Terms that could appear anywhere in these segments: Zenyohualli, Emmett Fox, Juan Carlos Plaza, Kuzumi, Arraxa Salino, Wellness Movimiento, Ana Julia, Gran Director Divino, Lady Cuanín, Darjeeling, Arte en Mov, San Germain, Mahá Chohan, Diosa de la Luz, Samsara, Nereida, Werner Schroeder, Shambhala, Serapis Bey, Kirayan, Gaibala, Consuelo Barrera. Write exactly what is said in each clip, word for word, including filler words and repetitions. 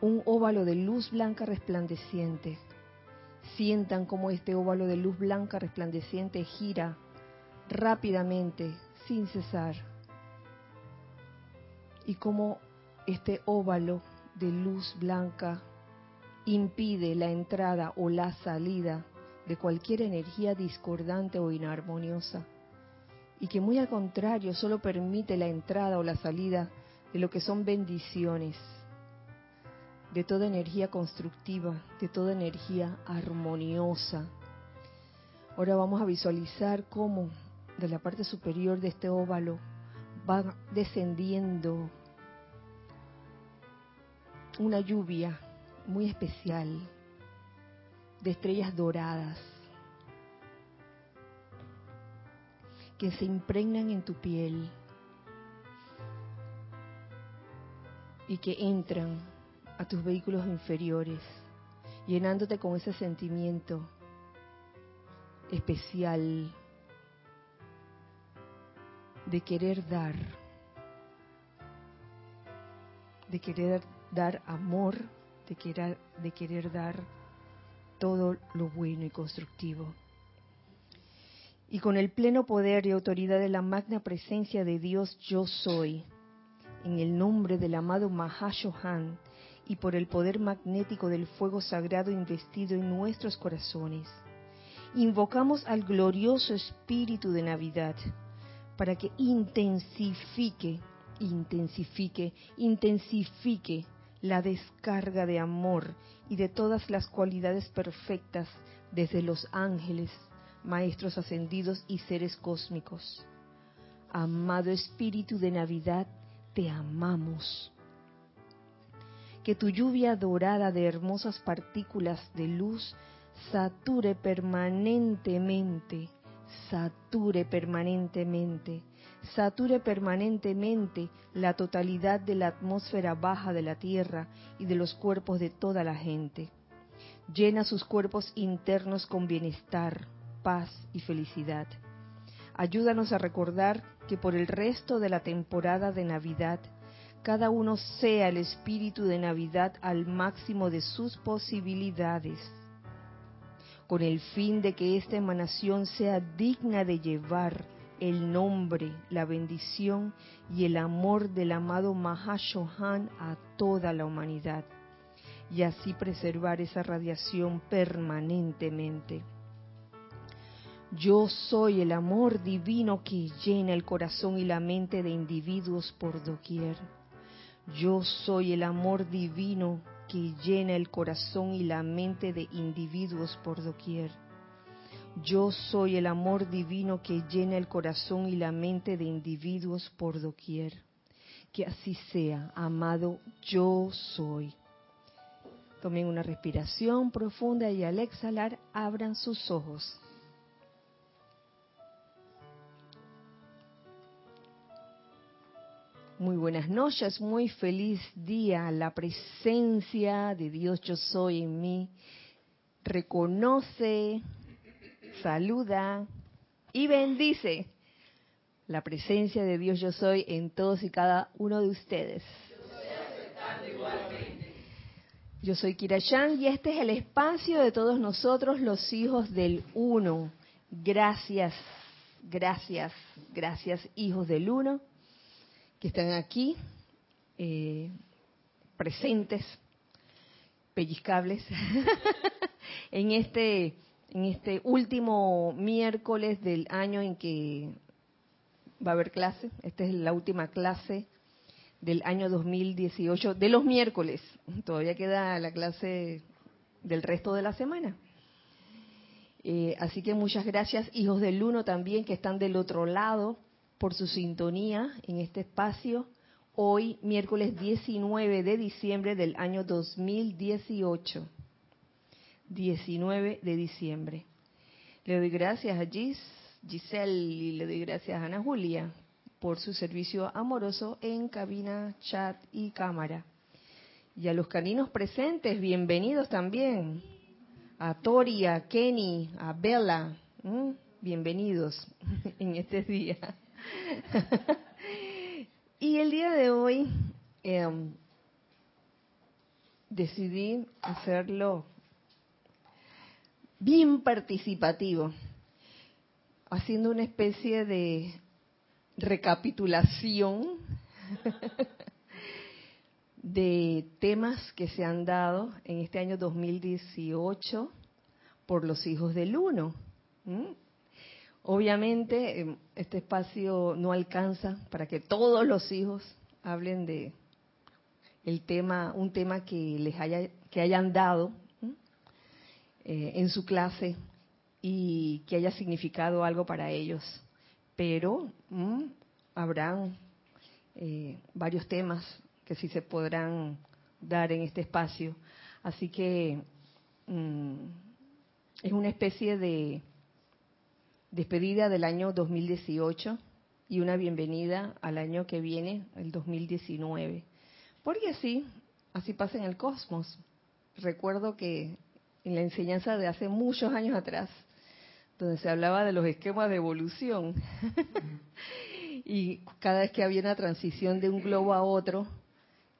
un óvalo de luz blanca resplandeciente. Sientan como este óvalo de luz blanca resplandeciente gira rápidamente, sin cesar. Y como este óvalo de luz blanca impide la entrada o la salida de cualquier energía discordante o inarmoniosa, y que muy al contrario solo permite la entrada o la salida de lo que son bendiciones, de toda energía constructiva, de toda energía armoniosa. Ahora vamos a visualizar cómo de la parte superior de este óvalo va descendiendo una lluvia muy especial de estrellas doradas que se impregnan en tu piel y que entran a tus vehículos inferiores, llenándote con ese sentimiento especial de querer dar, de querer dar amor, de querer, de querer dar todo lo bueno y constructivo. Y con el pleno poder y autoridad de la magna presencia de Dios Yo Soy, en el nombre del amado Mahá Chohan, y por el poder magnético del fuego sagrado investido en nuestros corazones, invocamos al glorioso Espíritu de Navidad para que intensifique, intensifique, intensifique la descarga de amor y de todas las cualidades perfectas desde los ángeles, maestros ascendidos y seres cósmicos. Amado Espíritu de Navidad, te amamos. Que tu lluvia dorada de hermosas partículas de luz sature permanentemente, sature permanentemente, sature permanentemente la totalidad de la atmósfera baja de la Tierra y de los cuerpos de toda la gente. Llena sus cuerpos internos con bienestar, paz y felicidad. Ayúdanos a recordar que por el resto de la temporada de Navidad, cada uno sea el espíritu de Navidad al máximo de sus posibilidades, con el fin de que esta emanación sea digna de llevar el nombre, la bendición y el amor del amado Mahá Chohan a toda la humanidad, y así preservar esa radiación permanentemente. Yo soy el amor divino que llena el corazón y la mente de individuos por doquier. Yo soy el amor divino que llena el corazón y la mente de individuos por doquier. Yo soy el amor divino que llena el corazón y la mente de individuos por doquier. Que así sea, amado Yo Soy. Tomen una respiración profunda y al exhalar abran sus ojos. Muy buenas noches, muy feliz día. La presencia de Dios Yo Soy en mí reconoce, saluda y bendice la presencia de Dios Yo Soy en todos y cada uno de ustedes. Yo soy aceptando igualmente. Yo soy Kirayan y este es el espacio de todos nosotros, los hijos del Uno. Gracias, gracias, gracias, hijos del Uno, que están aquí, eh, presentes, pellizcables, en este en este último miércoles del año en que va a haber clase. Esta es la última clase del año dos mil dieciocho, de los miércoles. Todavía queda la clase del resto de la semana. Eh, así que muchas gracias, hijos del Uno también, que están del otro lado, por su sintonía en este espacio, hoy miércoles diecinueve de diciembre del año dos mil dieciocho. diecinueve de diciembre. Le doy gracias a Gis, Giselle y le doy gracias a Ana Julia por su servicio amoroso en cabina, chat y cámara. Y a los caninos presentes, bienvenidos también. A Tori, a Kenny, a Bella, ¿Mm? bienvenidos en este día. Y el día de hoy eh, decidí hacerlo bien participativo, haciendo una especie de recapitulación de temas que se han dado en este año dos mil dieciocho por los hijos del uno. ¿Mm? Obviamente este espacio no alcanza para que todos los hijos hablen de el tema, un tema que les haya, que hayan dado eh, en su clase y que haya significado algo para ellos. Pero mm, habrán eh, varios temas que sí se podrán dar en este espacio. Así que mm, es una especie de despedida del año dos mil dieciocho y una bienvenida al año que viene, el dos mil diecinueve. Porque así, así pasa en el cosmos. Recuerdo que en la enseñanza de hace muchos años atrás, donde se hablaba de los esquemas de evolución, y cada vez que había una transición de un globo a otro,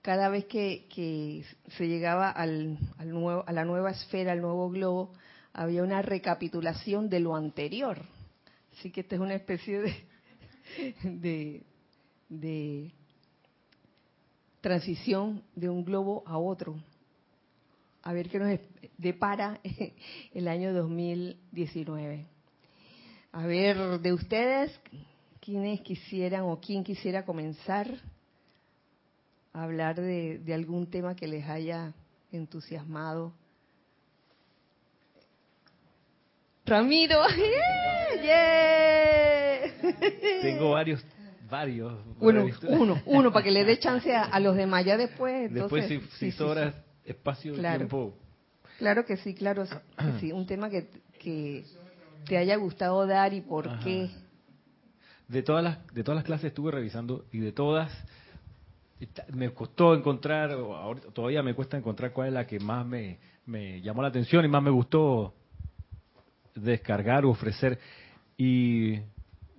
cada vez que, que se llegaba al, al nuevo, a la nueva esfera, al nuevo globo, había una recapitulación de lo anterior. Así que esta es una especie de, de, de transición de un globo a otro. A ver qué nos depara el año dos mil diecinueve. A ver, de ustedes, ¿quiénes quisieran o quién quisiera comenzar a hablar de, de algún tema que les haya entusiasmado? Ramiro, yeah, yeah. Tengo varios, varios. Uno, varios. uno, uno para que le dé chance a, a los demás ya después. Entonces, después si, si sí, sobra sí, espacio y claro, tiempo. Claro que sí, claro que sí. Un tema que, que te haya gustado dar y por Ajá. qué. De todas las, de todas las clases estuve revisando y de todas me costó encontrar, ahora todavía me cuesta encontrar cuál es la que más me, me llamó la atención y más me gustó descargar o ofrecer. Y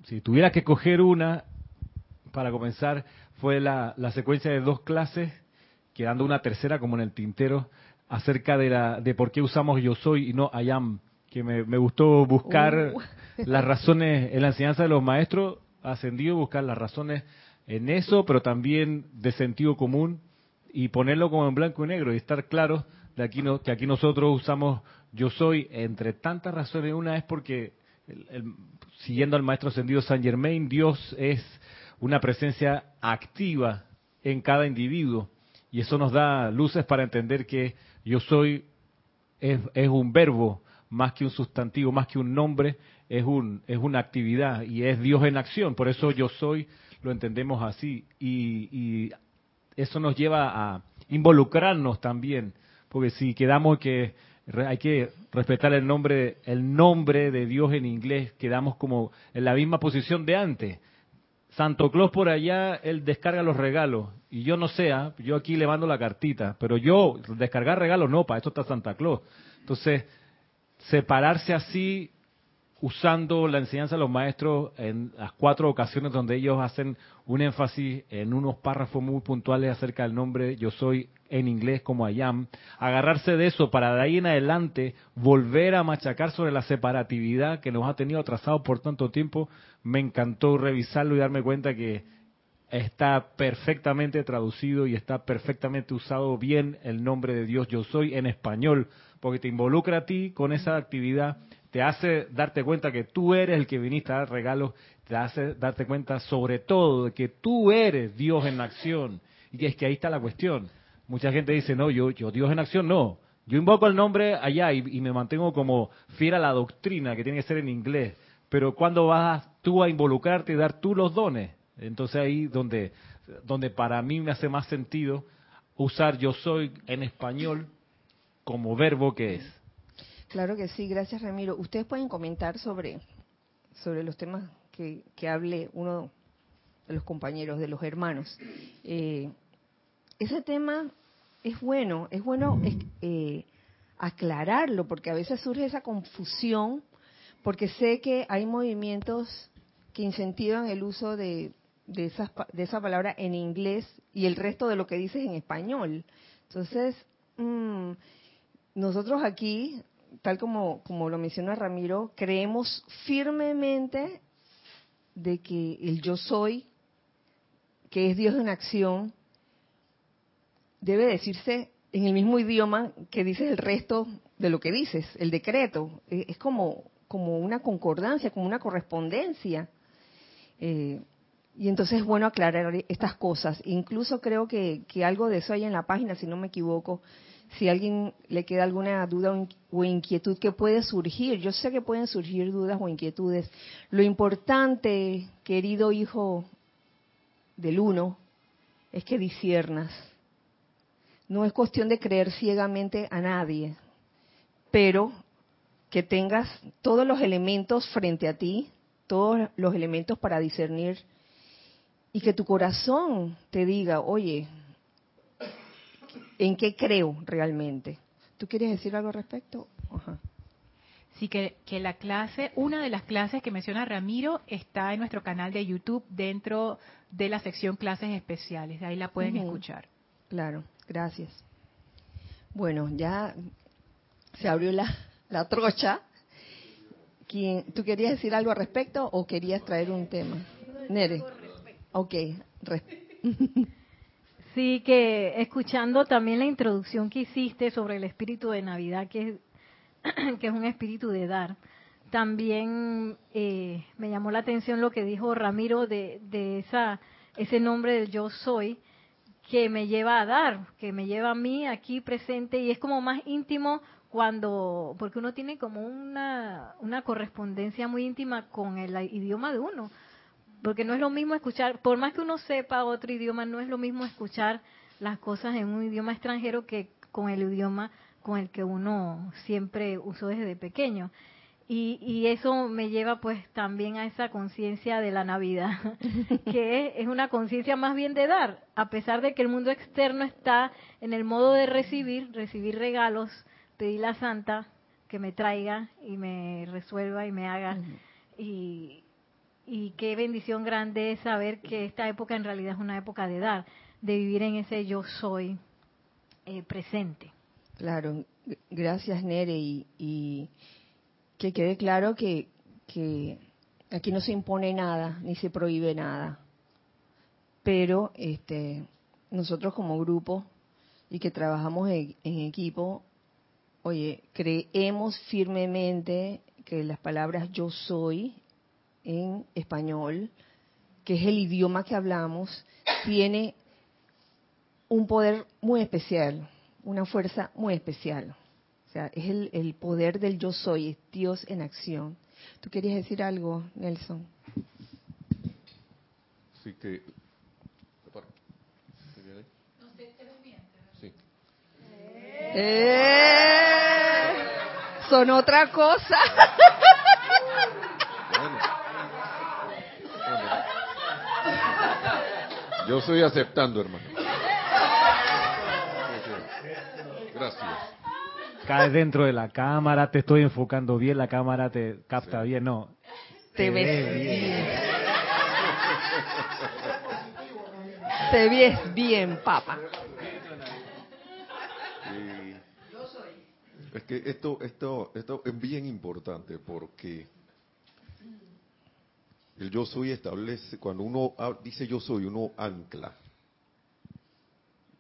si tuviera que coger una para comenzar, fue la, la secuencia de dos clases, quedando una tercera como en el tintero, acerca de la de por qué usamos yo soy y no I am, que me, me gustó buscar uh. las razones en la enseñanza de los maestros ascendidos, buscar las razones en eso, pero también de sentido común y ponerlo como en blanco y negro y estar claros de aquí no, que aquí nosotros usamos yo soy, entre tantas razones. Una es porque, el, el, siguiendo al maestro ascendido San Germain, Dios es una presencia activa en cada individuo. Y eso nos da luces para entender que yo soy es, es un verbo, más que un sustantivo, más que un nombre, es, un, es una actividad y es Dios en acción. Por eso yo soy lo entendemos así. Y, y eso nos lleva a involucrarnos también, porque si quedamos que hay que respetar el nombre, el nombre de Dios en inglés, quedamos como en la misma posición de antes. Santo Claus por allá, él descarga los regalos. Y yo no sé, yo aquí le mando la cartita. Pero yo, descargar regalos, no, para esto está Santa Claus. Entonces, separarse así, usando la enseñanza de los maestros en las cuatro ocasiones donde ellos hacen un énfasis en unos párrafos muy puntuales acerca del nombre yo soy en inglés como I am, agarrarse de eso para de ahí en adelante volver a machacar sobre la separatividad que nos ha tenido atrasados por tanto tiempo. Me encantó revisarlo y darme cuenta que está perfectamente traducido y está perfectamente usado bien el nombre de Dios yo soy en español, porque te involucra a ti con esa actividad, te hace darte cuenta que tú eres el que viniste a dar regalos, te hace darte cuenta sobre todo de que tú eres Dios en acción. Y es que ahí está la cuestión. Mucha gente dice, no, yo, yo Dios en acción, no. Yo invoco el nombre allá y, y me mantengo como fiel a la doctrina que tiene que ser en inglés. Pero ¿cuándo vas tú a involucrarte y dar tú los dones? Entonces ahí donde, donde para mí me hace más sentido usar yo soy en español como verbo que es. Claro que sí, gracias Ramiro. Ustedes pueden comentar sobre, sobre los temas que, que hable uno de los compañeros, de los hermanos. Eh, ese tema es bueno, es bueno eh, aclararlo, porque a veces surge esa confusión, porque sé que hay movimientos que incentivan el uso de, de, esas, de esa palabra en inglés y el resto de lo que dices en español. Entonces, mmm, nosotros aquí, tal como, como lo menciona Ramiro, creemos firmemente de que el yo soy, que es Dios en acción, debe decirse en el mismo idioma que dices el resto de lo que dices, el decreto. Es como, como una concordancia, como una correspondencia. Eh, y entonces es bueno aclarar estas cosas. Incluso creo que, que algo de eso hay en la página, si no me equivoco. Si a alguien le queda alguna duda o inquietud que puede surgir, yo sé que pueden surgir dudas o inquietudes. Lo importante, querido hijo del uno, es que disciernas. No es cuestión de creer ciegamente a nadie, pero que tengas todos los elementos frente a ti, todos los elementos para discernir, y que tu corazón te diga, oye, ¿en qué creo realmente? ¿Tú quieres decir algo al respecto? Ajá. Sí, que, que la clase, una de las clases que menciona Ramiro está en nuestro canal de YouTube dentro de la sección clases especiales, de ahí la pueden uh-huh. escuchar. Claro, gracias. Bueno, ya se abrió la, la trocha. ¿Tú querías decir algo al respecto o querías traer un tema? Nere. Ok. Sí, que escuchando también la introducción que hiciste sobre el espíritu de Navidad, que es, que es un espíritu de dar, también eh, me llamó la atención lo que dijo Ramiro de, de esa ese nombre del yo soy, que me lleva a dar, que me lleva a mí aquí presente, y es como más íntimo cuando, porque uno tiene como una, una correspondencia muy íntima con el idioma de uno. Porque no es lo mismo escuchar, por más que uno sepa otro idioma, no es lo mismo escuchar las cosas en un idioma extranjero que con el idioma con el que uno siempre usó desde pequeño. Y, y eso me lleva pues también a esa conciencia de la Navidad, que es, es una conciencia más bien de dar, a pesar de que el mundo externo está en el modo de recibir, recibir regalos, pedirle a Santa que me traiga y me resuelva y me haga. Uh-huh. Y, y qué bendición grande es saber que esta época en realidad es una época de dar, de vivir en ese yo soy eh, presente. Claro, gracias Nere, y... y... que quede claro que, que aquí no se impone nada, ni se prohíbe nada. Pero este, nosotros como grupo y que trabajamos en, en equipo, oye, creemos firmemente que las palabras yo soy en español, que es el idioma que hablamos, tiene un poder muy especial, una fuerza muy especial. O sea, es el, el poder del yo soy, es Dios en acción. ¿Tú querías decir algo, Nelson? Sí, que... No sé, te ves bien. Sí. ¡Eh! ¡Eh! Son otra cosa. Bueno. Bueno. Yo estoy aceptando, hermano. Gracias. Caes dentro de la cámara, te estoy enfocando bien, la cámara te capta sí. bien, no. Te, te ves bien. bien. Te ves bien, papá. Eh, es que esto, esto, esto es bien importante porque el yo soy establece, cuando uno dice yo soy, uno ancla.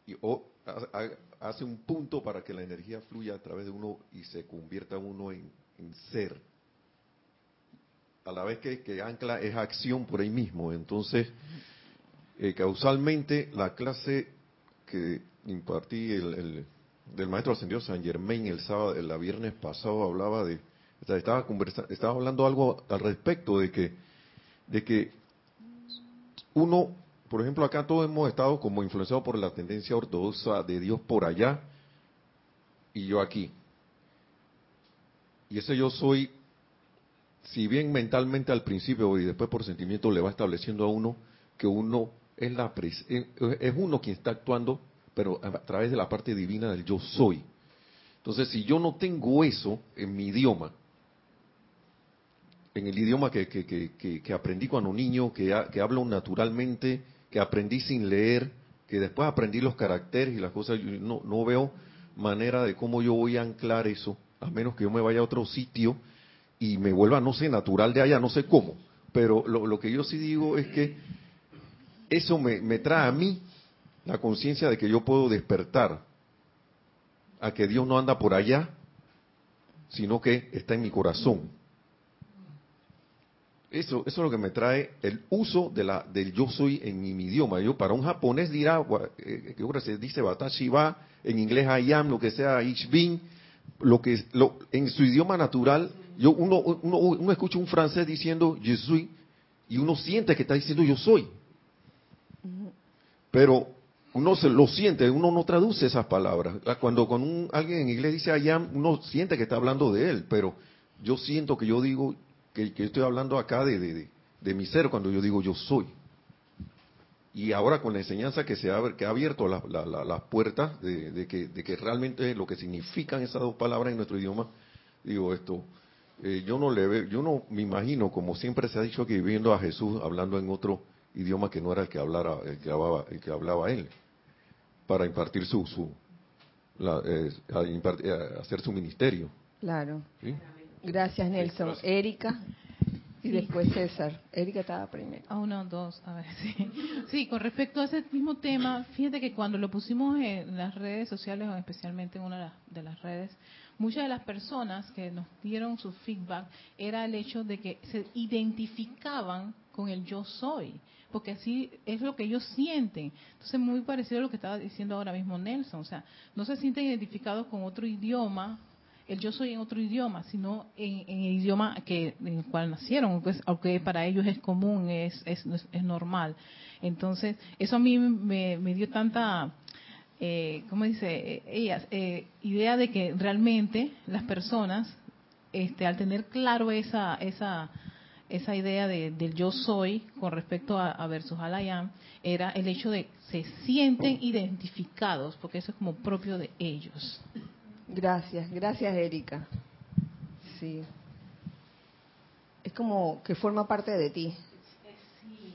Y o a, a, hace un punto para que la energía fluya a través de uno y se convierta uno en, en ser. A la vez que, que ancla es acción por ahí mismo. Entonces, eh, causalmente, la clase que impartí el, el, del Maestro Ascendido San Germain el sábado, el viernes pasado, hablaba de, estaba conversa, estaba hablando algo al respecto de que, de que uno... Por ejemplo, acá todos hemos estado como influenciados por la tendencia ortodoxa de Dios por allá y yo aquí. Y ese yo soy, si bien mentalmente al principio y después por sentimiento le va estableciendo a uno que uno es la pres- es uno quien está actuando, pero a través de la parte divina del yo soy. Entonces, si yo no tengo eso en mi idioma, en el idioma que, que, que, que aprendí cuando niño, que, ha, que hablo naturalmente, que aprendí sin leer, que después aprendí los caracteres y las cosas, yo no, no veo manera de cómo yo voy a anclar eso, a menos que yo me vaya a otro sitio y me vuelva, no sé, natural de allá, no sé cómo. Pero lo, lo que yo sí digo es que eso me, me trae a mí la conciencia de que yo puedo despertar a que Dios no anda por allá, sino que está en mi corazón. Eso, eso es lo que me trae el uso de la, del yo soy en mi, mi idioma. Yo, para un japonés dirá, eh, yo creo que se dice watashi wa, en inglés I am, lo que sea, ich bin, lo que, lo, en su idioma natural, yo uno, uno, uno escucha un francés diciendo je suis, y uno siente que está diciendo yo soy. Pero uno se lo siente, uno no traduce esas palabras. Cuando con un, alguien en inglés dice I am, uno siente que está hablando de él, pero yo siento que yo digo... que yo estoy hablando acá de, de, de, de mi ser cuando yo digo yo soy. Y ahora con la enseñanza que se ha, que ha abierto las la, la, la puertas de, de, que, de que realmente lo que significan esas dos palabras en nuestro idioma, digo esto, eh, yo no le veo, yo no me imagino, como siempre se ha dicho, que viendo a Jesús hablando en otro idioma que no era el que hablara, el que hablaba, el que hablaba él, para impartir su, su la, eh, a impartir, a hacer su ministerio. Claro. ¿Sí? Gracias, Nelson. Sí, gracias. Erika y después César. Erika estaba primero. Ah, oh, uno, dos, a ver, sí. Sí, con respecto a ese mismo tema, fíjate que cuando lo pusimos en las redes sociales, o especialmente en una de las redes, muchas de las personas que nos dieron su feedback era el hecho de que se identificaban con el yo soy, porque así es lo que ellos sienten. Entonces, muy parecido a lo que estaba diciendo ahora mismo Nelson, o sea, no se sienten identificados con otro idioma, el yo soy en otro idioma, sino en, en el idioma que, en el cual nacieron, pues, aunque para ellos es común, es, es, es normal. Entonces, eso a mí me, me dio tanta, eh, ¿cómo dice? Ellas, eh, idea de que realmente las personas, este, al tener claro esa esa esa idea de, del yo soy con respecto a, a versus al I am, era el hecho de se sienten identificados, porque eso es como propio de ellos. Gracias, gracias Erika. Sí. Es como que forma parte de ti. Sí.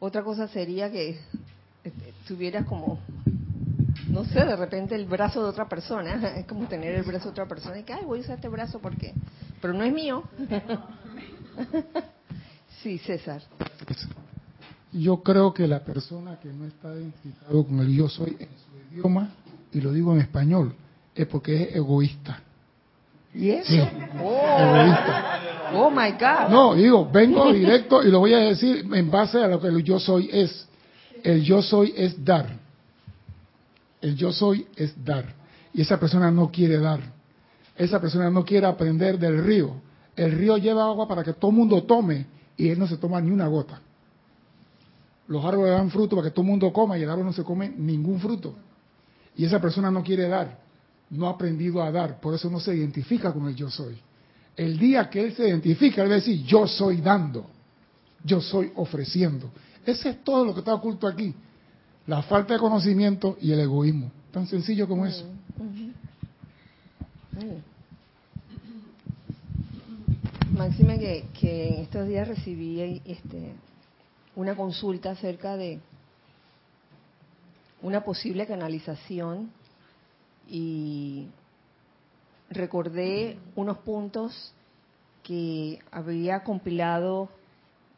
Otra cosa sería que tuvieras como, no sé, de repente el brazo de otra persona. Es como tener el brazo de otra persona y que, ay, voy a usar este brazo porque... Pero no es mío. Sí, César. Yo creo que la persona que no está identificado con el yo soy en su idioma, y lo digo en español, es porque es egoísta. ¿Y eso? Sí, oh. Egoísta. Oh my God. No, digo, vengo directo y lo voy a decir en base a lo que el yo soy es. El yo soy es dar. El yo soy es dar. Y esa persona no quiere dar. Esa persona no quiere aprender del río. El río lleva agua para que todo el mundo tome y él no se toma ni una gota. Los árboles dan fruto para que todo el mundo coma y el árbol no se come ningún fruto. Y esa persona no quiere dar, no ha aprendido a dar, por eso no se identifica con el yo soy. El día que él se identifica, él va a decir, yo soy dando, yo soy ofreciendo. Ese es todo lo que está oculto aquí. La falta de conocimiento y el egoísmo. Tan sencillo como eso. Máxima, que, que en estos días recibí este, una consulta acerca de una posible canalización y recordé unos puntos que había compilado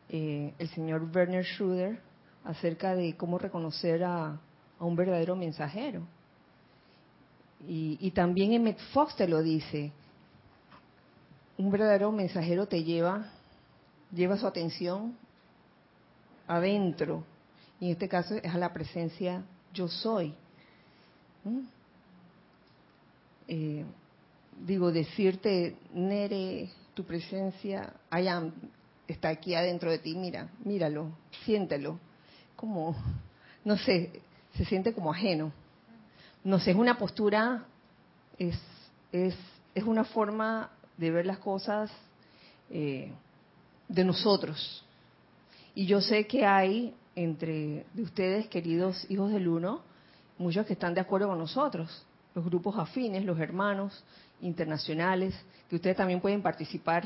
eh, el señor Werner Schroeder acerca de cómo reconocer a, a un verdadero mensajero. Y, y también Emmett Fox te lo dice, un verdadero mensajero te lleva, lleva su atención adentro, y en este caso es a la presencia yo soy. ¿Mm? Eh, digo, decirte, Nere, tu presencia, I am, está aquí adentro de ti, mira, míralo, siéntelo. Como, no sé, se siente como ajeno. No sé, es una postura, es, es, es una forma de ver las cosas eh, de nosotros. Y yo sé que hay... entre de ustedes, queridos hijos del uno, muchos que están de acuerdo con nosotros, los grupos afines, los hermanos internacionales, que ustedes también pueden participar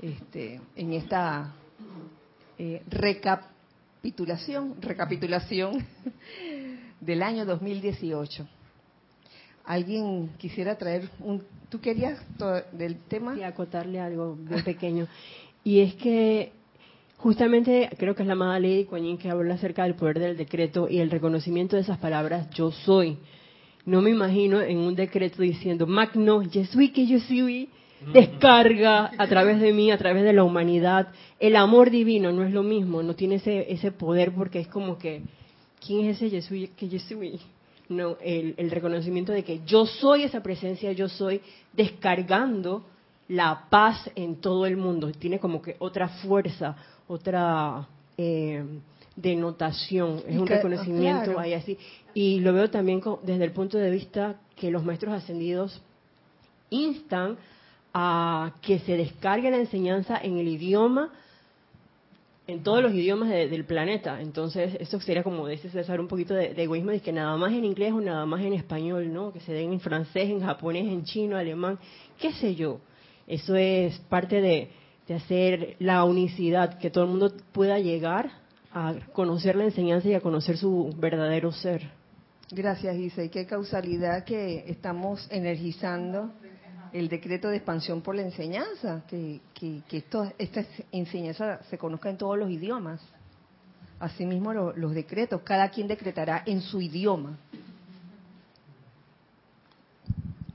este, en esta eh, recapitulación recapitulación del año dos mil dieciocho. alguien quisiera traer un... ¿Tú querías del tema? Sí, acotarle algo bien pequeño. Y es que justamente creo que es la amada Lady Cuanín que habla acerca del poder del decreto y el reconocimiento de esas palabras, yo soy. No me imagino en un decreto diciendo, magno, yo soy que yo soy, descarga a través de mí, a través de la humanidad. El amor divino no es lo mismo, no tiene ese ese poder porque es como que, ¿quién es ese yo soy que yo soy? No, el, el reconocimiento de que yo soy esa presencia, yo soy descargando la paz en todo el mundo. Tiene como que otra fuerza, otra eh, denotación, es un reconocimiento claro. Ahí así. Y lo veo también con, desde el punto de vista que los maestros ascendidos instan a que se descargue la enseñanza en el idioma, en todos los idiomas de, del planeta. Entonces, eso sería como, dice César, un poquito de, de egoísmo, de que nada más en inglés o nada más en español, ¿no? Que se den en francés, en japonés, en chino, alemán, qué sé yo. Eso es parte de, de hacer la unicidad, que todo el mundo pueda llegar a conocer la enseñanza y a conocer su verdadero ser. Gracias, Isa. Y qué causalidad que estamos energizando el decreto de expansión por la enseñanza, que, que, que esto, esta enseñanza se conozca en todos los idiomas. Asimismo, lo, los decretos, cada quien decretará en su idioma.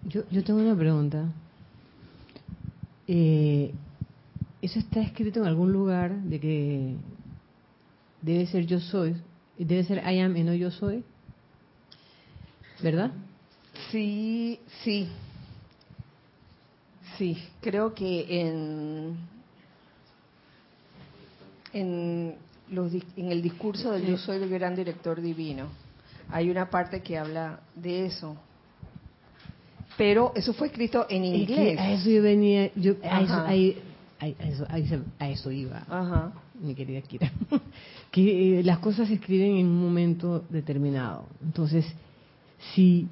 Yo, yo tengo una pregunta. Eh, ¿Eso está escrito en algún lugar de que debe ser yo soy? Debe ser I am y no yo soy, ¿verdad? Sí, sí. Sí, creo que en en, los, en el discurso del Yo Soy del Gran Director Divino hay una parte que habla de eso, pero eso fue escrito en inglés. Es que a eso yo venía, yo, a, eso, a, a, eso, a, eso, a eso iba, ajá, mi querida Kira, que eh, las cosas se escriben en un momento determinado. Entonces, si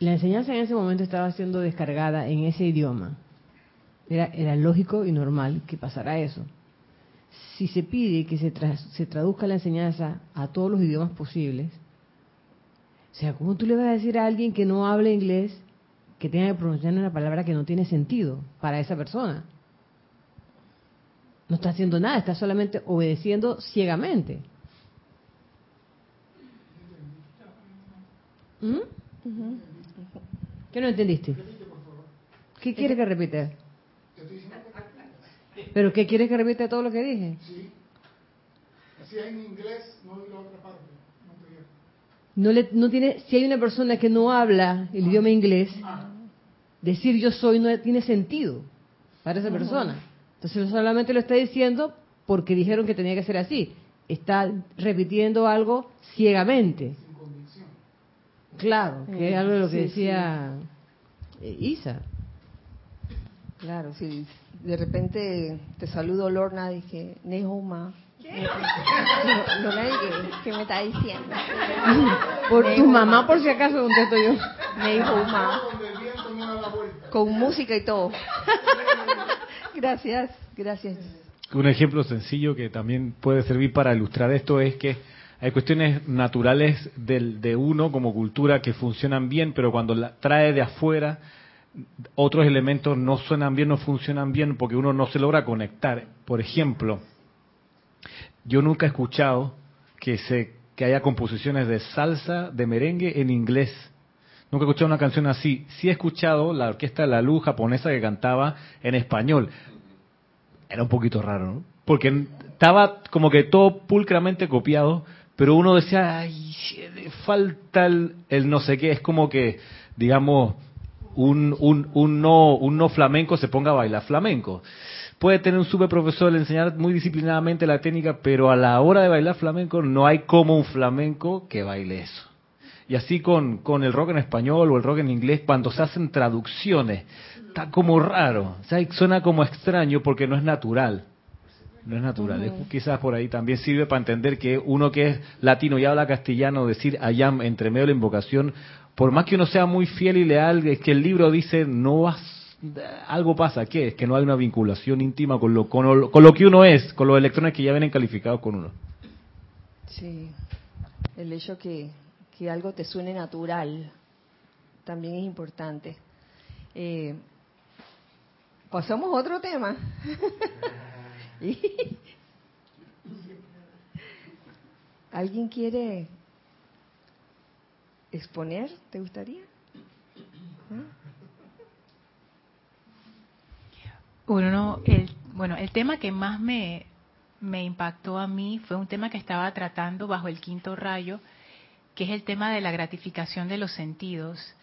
la enseñanza en ese momento estaba siendo descargada en ese idioma, Era, era lógico y normal que pasara eso. Si se pide que se, tra- se traduzca la enseñanza a todos los idiomas posibles, o sea, ¿cómo tú le vas a decir a alguien que no hable inglés que tenga que pronunciar una palabra que no tiene sentido para esa persona? No está haciendo nada, está solamente obedeciendo ciegamente. ¿Mm? Uh-huh. ¿Qué no entendiste? ¿Qué quieres que repita? ¿Pero qué quieres que repita todo lo que dije? Sí. Si hay en inglés, no hay la otra parte. No le, no tiene, si hay una persona que no habla el ah. idioma inglés, ah. decir yo soy no tiene sentido para esa uh-huh. persona. Entonces solamente lo está diciendo porque dijeron que tenía que ser así. Está repitiendo algo ciegamente. Claro, que es algo de lo que sí, decía sí. Isa. Claro, si de repente te saludo Lorna, dije, Nehoma. ¿Qué? No, Lorna, dije, ¿qué me está diciendo? Por Nehoma. Tu mamá, por si acaso, contesto yo. Nehoma. Con música y todo. Gracias, gracias. Un ejemplo sencillo que también puede servir para ilustrar esto es que hay cuestiones naturales del, de uno como cultura que funcionan bien, pero cuando la trae de afuera, otros elementos no suenan bien, no funcionan bien, porque uno no se logra conectar. Por ejemplo, yo nunca he escuchado que, se, que haya composiciones de salsa, de merengue en inglés. Nunca he escuchado una canción así. Sí he escuchado la Orquesta de la Luz japonesa que cantaba en español. Era un poquito raro, ¿no? Porque estaba como que todo pulcramente copiado, pero uno decía, ay, falta el, el no sé qué. Es como que, digamos, un, un, un, no, un no flamenco se ponga a bailar flamenco. Puede tener un super profesor, le enseñar muy disciplinadamente la técnica, pero a la hora de bailar flamenco no hay como un flamenco que baile eso. Y así con, con el rock en español o el rock en inglés, cuando se hacen traducciones, está como raro. O sea, suena como extraño porque no es natural. No es natural, uh-huh. Quizás por ahí también sirve para entender que uno que es latino y habla castellano, decir I am entre medio de la invocación, por más que uno sea muy fiel y leal, es que el libro dice no vas, algo pasa, ¿qué? Es que no hay una vinculación íntima con lo, con lo, con lo que uno es, con los electrones que ya vienen calificados con uno. Sí, el hecho que, que algo te suene natural también es importante. Eh, pasamos a otro tema. ¿Alguien quiere exponer? ¿Te gustaría? ¿No? Uno, el, bueno, el tema que más me, me impactó a mí fue un tema que estaba tratando bajo el quinto rayo, que es el tema de la gratificación de los sentidos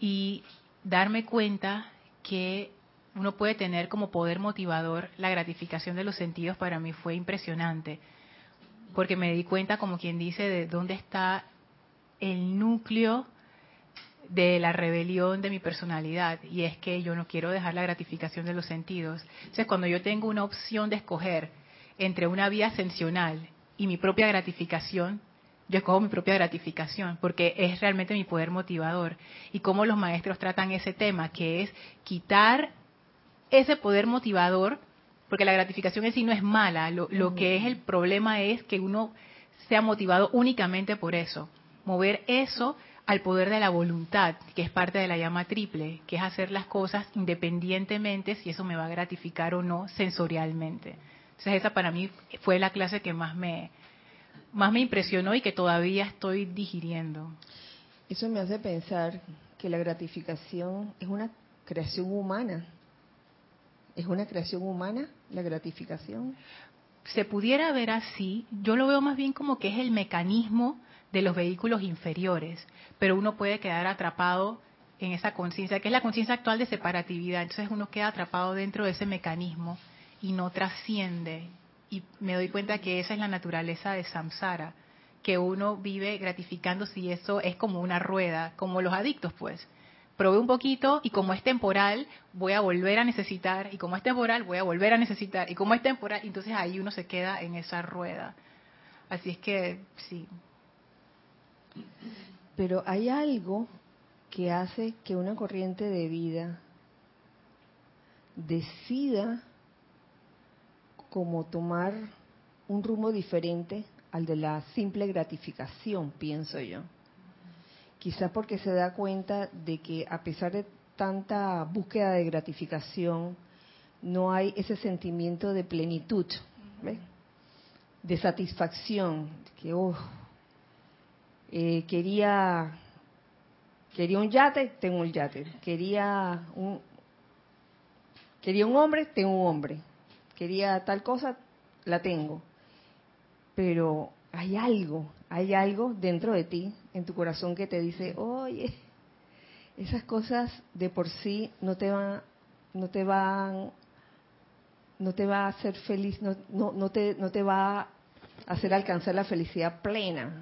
y darme cuenta que uno puede tener como poder motivador la gratificación de los sentidos. Para mí fue impresionante, porque me di cuenta, como quien dice, de dónde está el núcleo de la rebelión de mi personalidad, y es que yo no quiero dejar la gratificación de los sentidos. Entonces, cuando yo tengo una opción de escoger entre una vía ascensional y mi propia gratificación, yo escojo mi propia gratificación, porque es realmente mi poder motivador. Y cómo los maestros tratan ese tema, que es quitar ese poder motivador, porque la gratificación en sí no es mala, lo, lo que es el problema es que uno sea motivado únicamente por eso. Mover eso al poder de la voluntad, que es parte de la llama triple, que es hacer las cosas independientemente si eso me va a gratificar o no sensorialmente. Entonces, esa para mí fue la clase que más me más me impresionó y que todavía estoy digiriendo. Eso me hace pensar que la gratificación es una creación humana. ¿Es una creación humana la gratificación? Se pudiera ver así. Yo lo veo más bien como que es el mecanismo de los vehículos inferiores, pero uno puede quedar atrapado en esa conciencia, que es la conciencia actual de separatividad. Entonces uno queda atrapado dentro de ese mecanismo y no trasciende. Y me doy cuenta que esa es la naturaleza de samsara, que uno vive gratificando, si eso es como una rueda, como los adictos, pues. Probé un poquito y como es temporal, voy a volver a necesitar, y como es temporal, voy a volver a necesitar, y como es temporal, entonces ahí uno se queda en esa rueda. Así es que, sí. Pero hay algo que hace que una corriente de vida decida como tomar un rumbo diferente al de la simple gratificación, pienso yo. Quizás porque se da cuenta de que a pesar de tanta búsqueda de gratificación, no hay ese sentimiento de plenitud, ¿ves? De satisfacción, que oh, Eh, quería quería un yate, tengo un yate. Quería un quería un hombre, tengo un hombre. Quería tal cosa, la tengo. Pero hay algo, hay algo dentro de ti, en tu corazón, que te dice, oye, esas cosas de por sí no te van, no te van, no te va a hacer feliz, no, no, no te, no te va a hacer alcanzar la felicidad plena.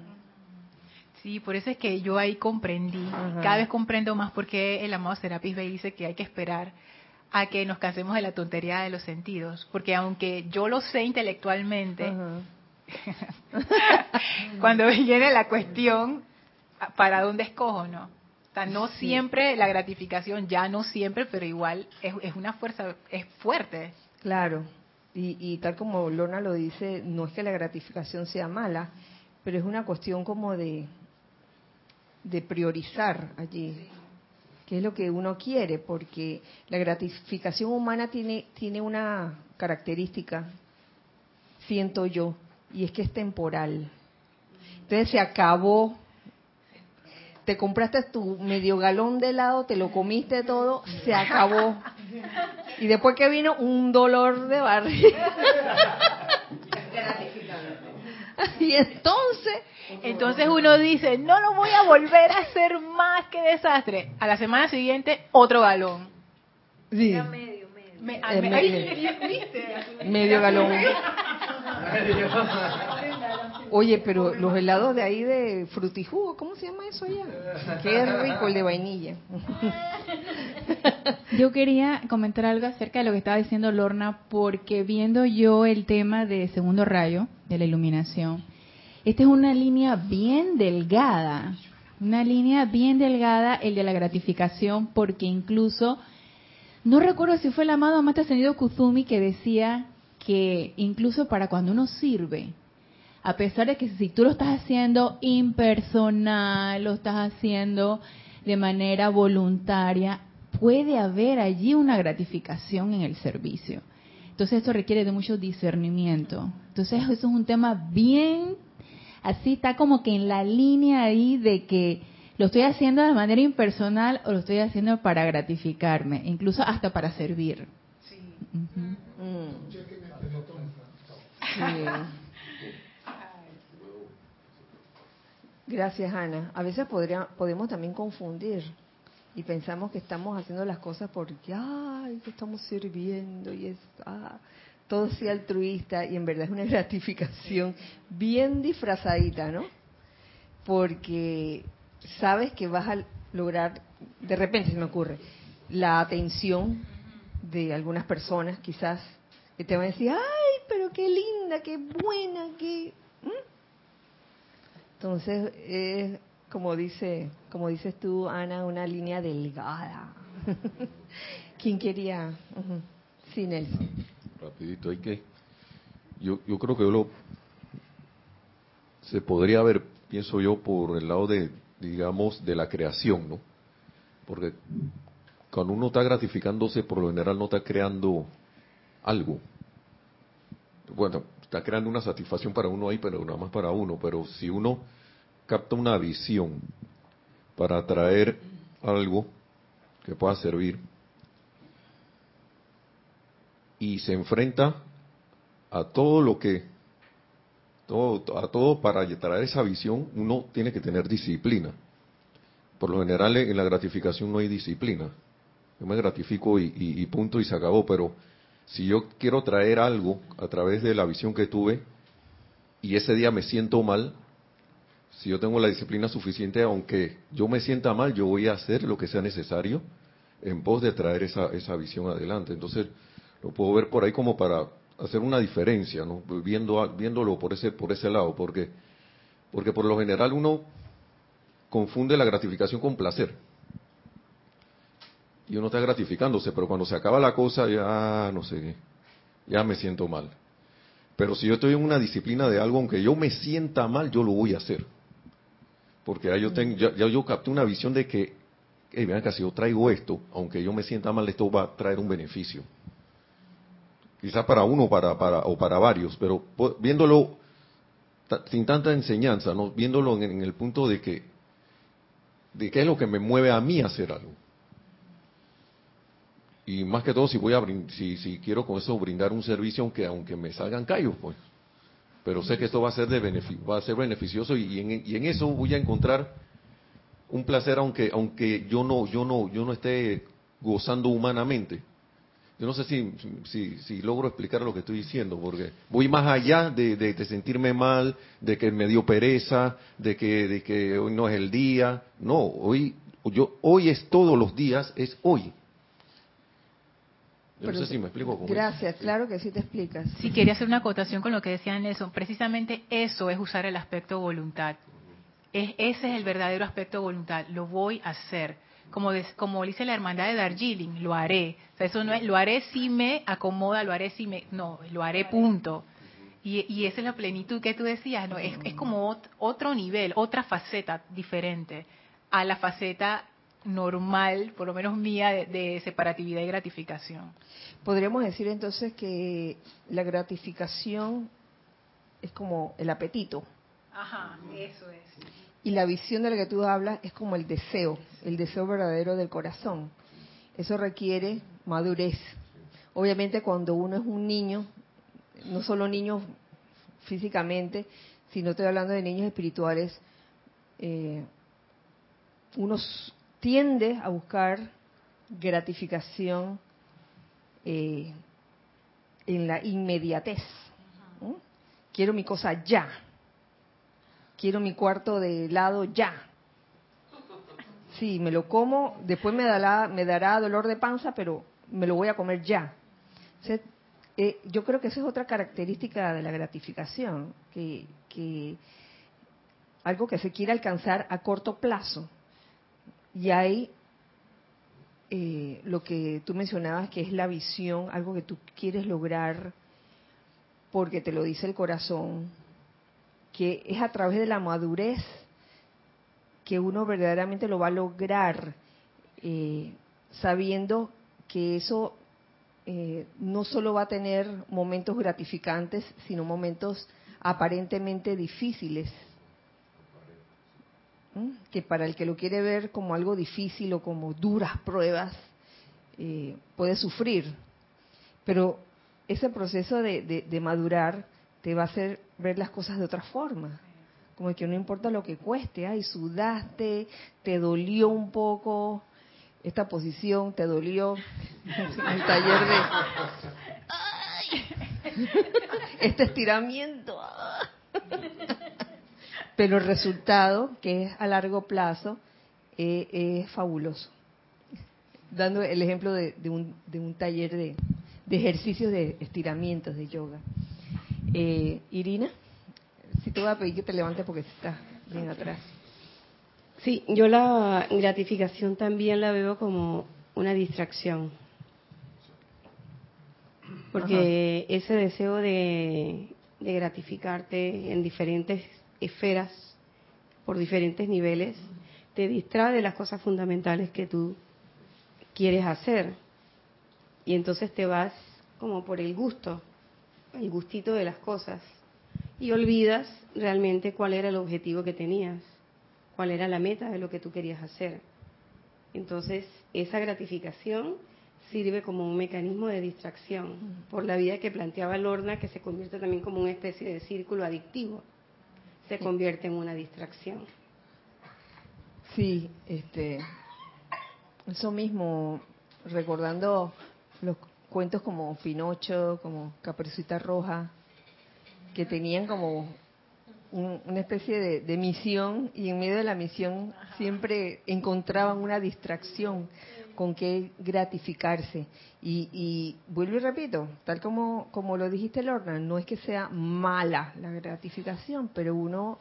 Sí, por eso es que yo ahí comprendí, ajá, cada vez comprendo más por qué el amado Serapis Bey dice que hay que esperar a que nos cansemos de la tontería de los sentidos, porque aunque yo lo sé intelectualmente, cuando viene la cuestión, ¿para dónde escojo, no? O sea, no siempre la gratificación, ya no siempre, pero igual es, es una fuerza, es fuerte. Claro, y, y tal como Lorna lo dice, no es que la gratificación sea mala, pero es una cuestión como de... de priorizar allí, qué es lo que uno quiere, porque la gratificación humana tiene tiene una característica, siento yo, y es que es temporal. Entonces se acabó, te compraste tu medio galón de helado, te lo comiste todo, se acabó, y después que vino un dolor de barriga. Y entonces, entonces uno dice, no lo voy a volver a hacer más, que desastre. A la semana siguiente, otro galón. Sí. Era medio, medio. Me, a, me, medio. ¿Viste? Medio galón. Oye, pero los helados de ahí de frutijugo, ¿cómo se llama eso allá? Qué rico, el de vainilla. Yo quería comentar algo acerca de lo que estaba diciendo Lorna, porque viendo yo el tema de segundo rayo, de la iluminación, esta es una línea bien delgada, una línea bien delgada, el de la gratificación, porque incluso, no recuerdo si fue el amado más ascendido Kuzumi que decía que incluso para cuando uno sirve, a pesar de que si tú lo estás haciendo impersonal, lo estás haciendo de manera voluntaria, puede haber allí una gratificación en el servicio. Entonces esto requiere de mucho discernimiento. Entonces eso es un tema bien, así está como que en la línea ahí de que lo estoy haciendo de manera impersonal o lo estoy haciendo para gratificarme, incluso hasta para servir. Sí. Uh-huh. Mm. Sí. Gracias, Ana. A veces podría, podemos también confundir y pensamos que estamos haciendo las cosas porque ay, que estamos sirviendo y es ah, todo así altruista, y en verdad es una gratificación bien disfrazadita, ¿no? Porque sabes que vas a lograr, de repente se me ocurre, la atención de algunas personas quizás que te van a decir ay, pero qué linda, qué buena, qué... ¿Mm? Entonces, es como dice, como dices tú, Ana, una línea delgada. ¿Quién quería? Uh-huh. Sí, Nelson. Rapidito, hay que... Yo, yo creo que lo... Se podría ver, pienso yo, por el lado de, digamos, de la creación, ¿no? Porque cuando uno está gratificándose, por lo general no está creando algo. Bueno, está creando una satisfacción para uno ahí, pero nada más para uno. Pero si uno capta una visión para atraer algo que pueda servir y se enfrenta a todo lo que, todo, a todo para traer esa visión, uno tiene que tener disciplina. Por lo general en la gratificación no hay disciplina. Yo me gratifico y, y, y punto y se acabó, pero... Si yo quiero traer algo a través de la visión que tuve y ese día me siento mal, si yo tengo la disciplina suficiente, aunque yo me sienta mal, yo voy a hacer lo que sea necesario en pos de traer esa, esa visión adelante. Entonces, lo puedo ver por ahí como para hacer una diferencia, ¿no? Viendo, viéndolo por ese, por ese lado, porque, porque por lo general uno confunde la gratificación con placer. Y uno está gratificándose, pero cuando se acaba la cosa, ya no sé qué, ya me siento mal. Pero si yo estoy en una disciplina de algo, aunque yo me sienta mal, yo lo voy a hacer. Porque ya yo, tengo, ya, ya yo capté una visión de que, hey, vean que si yo traigo esto, aunque yo me sienta mal, esto va a traer un beneficio. Quizás para uno para, para, o para varios, pero viéndolo sin tanta enseñanza, ¿no? Viéndolo en, en el punto de que, de qué es lo que me mueve a mí a hacer algo. Y más que todo, si voy a brind- si, si quiero con eso brindar un servicio, aunque aunque me salgan callos, pues. Pero sé que esto va a ser de benefic- va a ser beneficioso y, y, en, y en eso voy a encontrar un placer, aunque aunque yo no yo no yo no esté gozando humanamente. Yo no sé si si, si logro explicar lo que estoy diciendo, porque voy más allá de, de, de sentirme mal, de que me dio pereza, de que de que hoy no es el día. No, hoy yo hoy es todos los días, es hoy. Yo no sé si me explico cómo. Gracias, claro que sí te explicas. Sí, quería hacer una acotación con lo que decía Nelson. Precisamente eso es usar el aspecto voluntad. Es, ese es el verdadero aspecto voluntad. Lo voy a hacer. Como, des, como dice la hermandad de Darjeeling, lo haré. O sea, eso no es, lo haré si me acomoda, lo haré si me... No, lo haré punto. Y, y esa es la plenitud que tú decías. No, es, es como ot, otro nivel, otra faceta diferente a la faceta normal, por lo menos mía, de, de separatividad y gratificación. Podríamos decir entonces que la gratificación es como el apetito. Ajá, eso es. Y la visión de la que tú hablas es como el deseo, el deseo verdadero del corazón. Eso requiere madurez. Obviamente cuando uno es un niño, no solo niños físicamente, sino estoy hablando de niños espirituales, eh, unos... tiende a buscar gratificación eh, en la inmediatez. ¿Eh? Quiero mi cosa ya. Quiero mi cuarto de helado ya. Sí, me lo como, después me dará, me dará dolor de panza, pero me lo voy a comer ya. O sea, eh, yo creo que esa es otra característica de la gratificación, que, que algo que se quiere alcanzar a corto plazo. Y hay eh, lo que tú mencionabas, que es la visión, algo que tú quieres lograr porque te lo dice el corazón, que es a través de la madurez que uno verdaderamente lo va a lograr, eh, sabiendo que eso eh, no solo va a tener momentos gratificantes, sino momentos aparentemente difíciles, ¿Mm? que para el que lo quiere ver como algo difícil o como duras pruebas, eh, puede sufrir, pero ese proceso de, de, de madurar te va a hacer ver las cosas de otra forma. Como que no importa lo que cueste, ay, sudaste, te dolió un poco, esta posición te dolió, el taller de... ¡Ay! Este estiramiento. Pero el resultado, que es a largo plazo, eh, es fabuloso. Dando el ejemplo de, de, un, de un taller de, de ejercicios de estiramientos de yoga. Eh, Irina, si te voy a pedir que te levantes porque estás bien atrás. Sí, yo la gratificación también la veo como una distracción. Porque Ajá. ese deseo de, de gratificarte en diferentes esferas, por diferentes niveles, te distrae de las cosas fundamentales que tú quieres hacer. Y entonces te vas como por el gusto, el gustito de las cosas. Y olvidas realmente cuál era el objetivo que tenías, cuál era la meta de lo que tú querías hacer. Entonces, esa gratificación sirve como un mecanismo de distracción por la vida que planteaba Lorna, que se convierte también como una especie de círculo adictivo. Se convierte en una distracción. Sí, este, eso mismo, recordando los cuentos como Pinocho, como Caperucita Roja, que tenían como un, una especie de, de misión, y en medio de la misión siempre encontraban una distracción con que gratificarse. Y, y vuelvo y repito, tal como, como lo dijiste, Lorna, no es que sea mala la gratificación, pero uno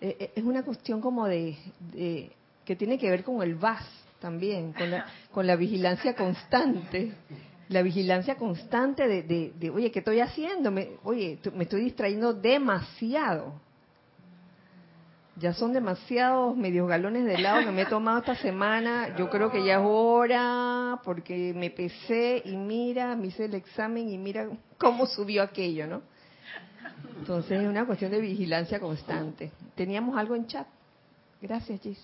eh, es una cuestión como de, de que tiene que ver con el V A S también, con la, con la vigilancia constante. La vigilancia constante de, de, de, oye, ¿qué estoy haciendo? Me, oye, me estoy distrayendo demasiado. Ya son demasiados medios galones de helado que me he tomado esta semana. Yo creo que ya es hora, porque me pesé y mira, me hice el examen y mira cómo subió aquello, ¿no? Entonces es una cuestión de vigilancia constante. Teníamos algo en chat. Gracias, Gis.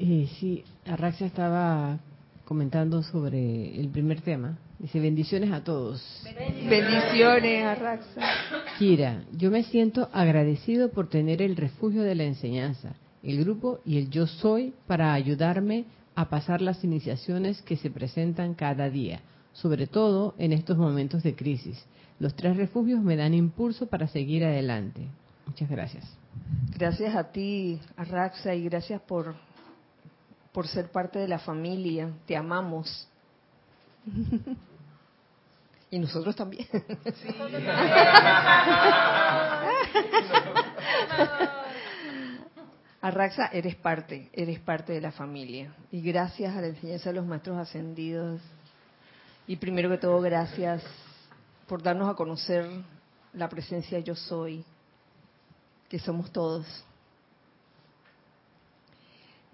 Eh, sí, Arraxia estaba comentando sobre el primer tema. Dice, bendiciones a todos. Bendiciones, Arraxa. Kira, yo me siento agradecido por tener el refugio de la enseñanza, el grupo y el yo soy para ayudarme a pasar las iniciaciones que se presentan cada día, sobre todo en estos momentos de crisis. Los tres refugios me dan impulso para seguir adelante. Muchas gracias. Gracias a ti, Arraxa, y gracias por... por ser parte de la familia, te amamos. Y nosotros también. Sí. Arraxa, eres parte, eres parte de la familia. Y gracias a la enseñanza de los maestros ascendidos. Y primero que todo, gracias por darnos a conocer la presencia yo soy, que somos todos.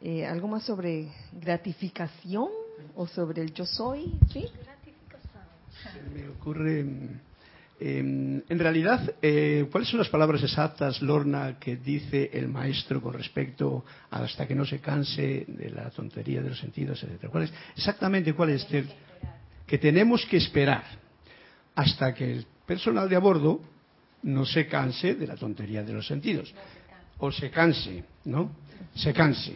Eh, ¿Algo más sobre gratificación o sobre el yo soy? ¿Sí? Gratificación. Me ocurre... Eh, en realidad, eh, ¿cuáles son las palabras exactas, Lorna, que dice el maestro con respecto a hasta que no se canse de la tontería de los sentidos, etcétera? ¿Cuál es, exactamente cuál es? Que, que tenemos que esperar hasta que el personal de a bordo no se canse de la tontería de los sentidos. O se canse, ¿no? Se canse.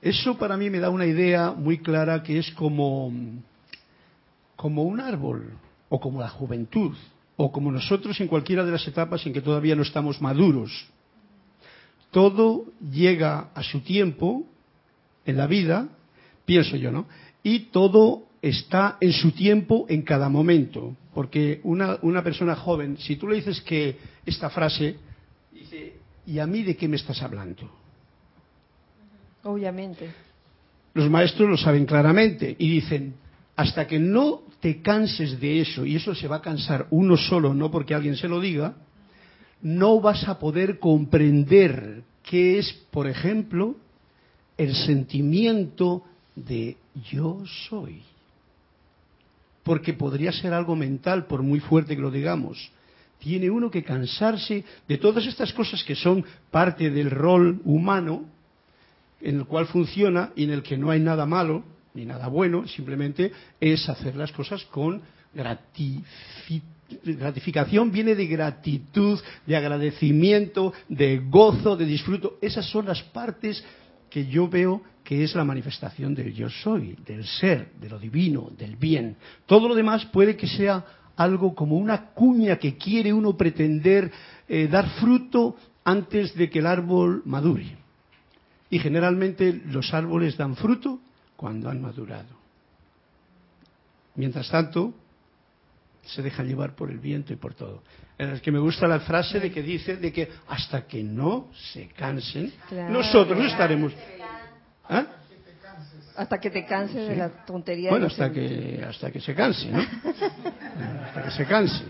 Eso para mí me da una idea muy clara, que es como, como un árbol, o como la juventud, o como nosotros en cualquiera de las etapas en que todavía no estamos maduros. Todo llega a su tiempo en la vida, pienso yo, ¿no? Y todo está en su tiempo en cada momento. Porque una, una persona joven, si tú le dices que esta frase, dice, ¿y a mí de qué me estás hablando? Obviamente. Los maestros lo saben claramente y dicen, hasta que no te canses de eso, y eso se va a cansar uno solo, no porque alguien se lo diga, no vas a poder comprender qué es, por ejemplo, el sentimiento de yo soy. Porque podría ser algo mental, por muy fuerte que lo digamos. Tiene uno que cansarse de todas estas cosas que son parte del rol humano en el cual funciona y en el que no hay nada malo ni nada bueno, simplemente es hacer las cosas con gratificación. Gratificación viene de gratitud, de agradecimiento, de gozo, de disfruto. Esas son las partes que yo veo que es la manifestación del yo soy, del ser, de lo divino, del bien. Todo lo demás puede que sea algo como una cuña que quiere uno pretender eh, dar fruto antes de que el árbol madure. Y generalmente los árboles dan fruto cuando han madurado. Mientras tanto, se deja llevar por el viento y por todo. En el que me gusta la frase de que dice de que hasta que no se cansen, claro, nosotros no estaremos. ¿Ah? Hasta que te canses, sí, de la tontería. Bueno, hasta que, que hasta que se canse, ¿no? Hasta que se canse.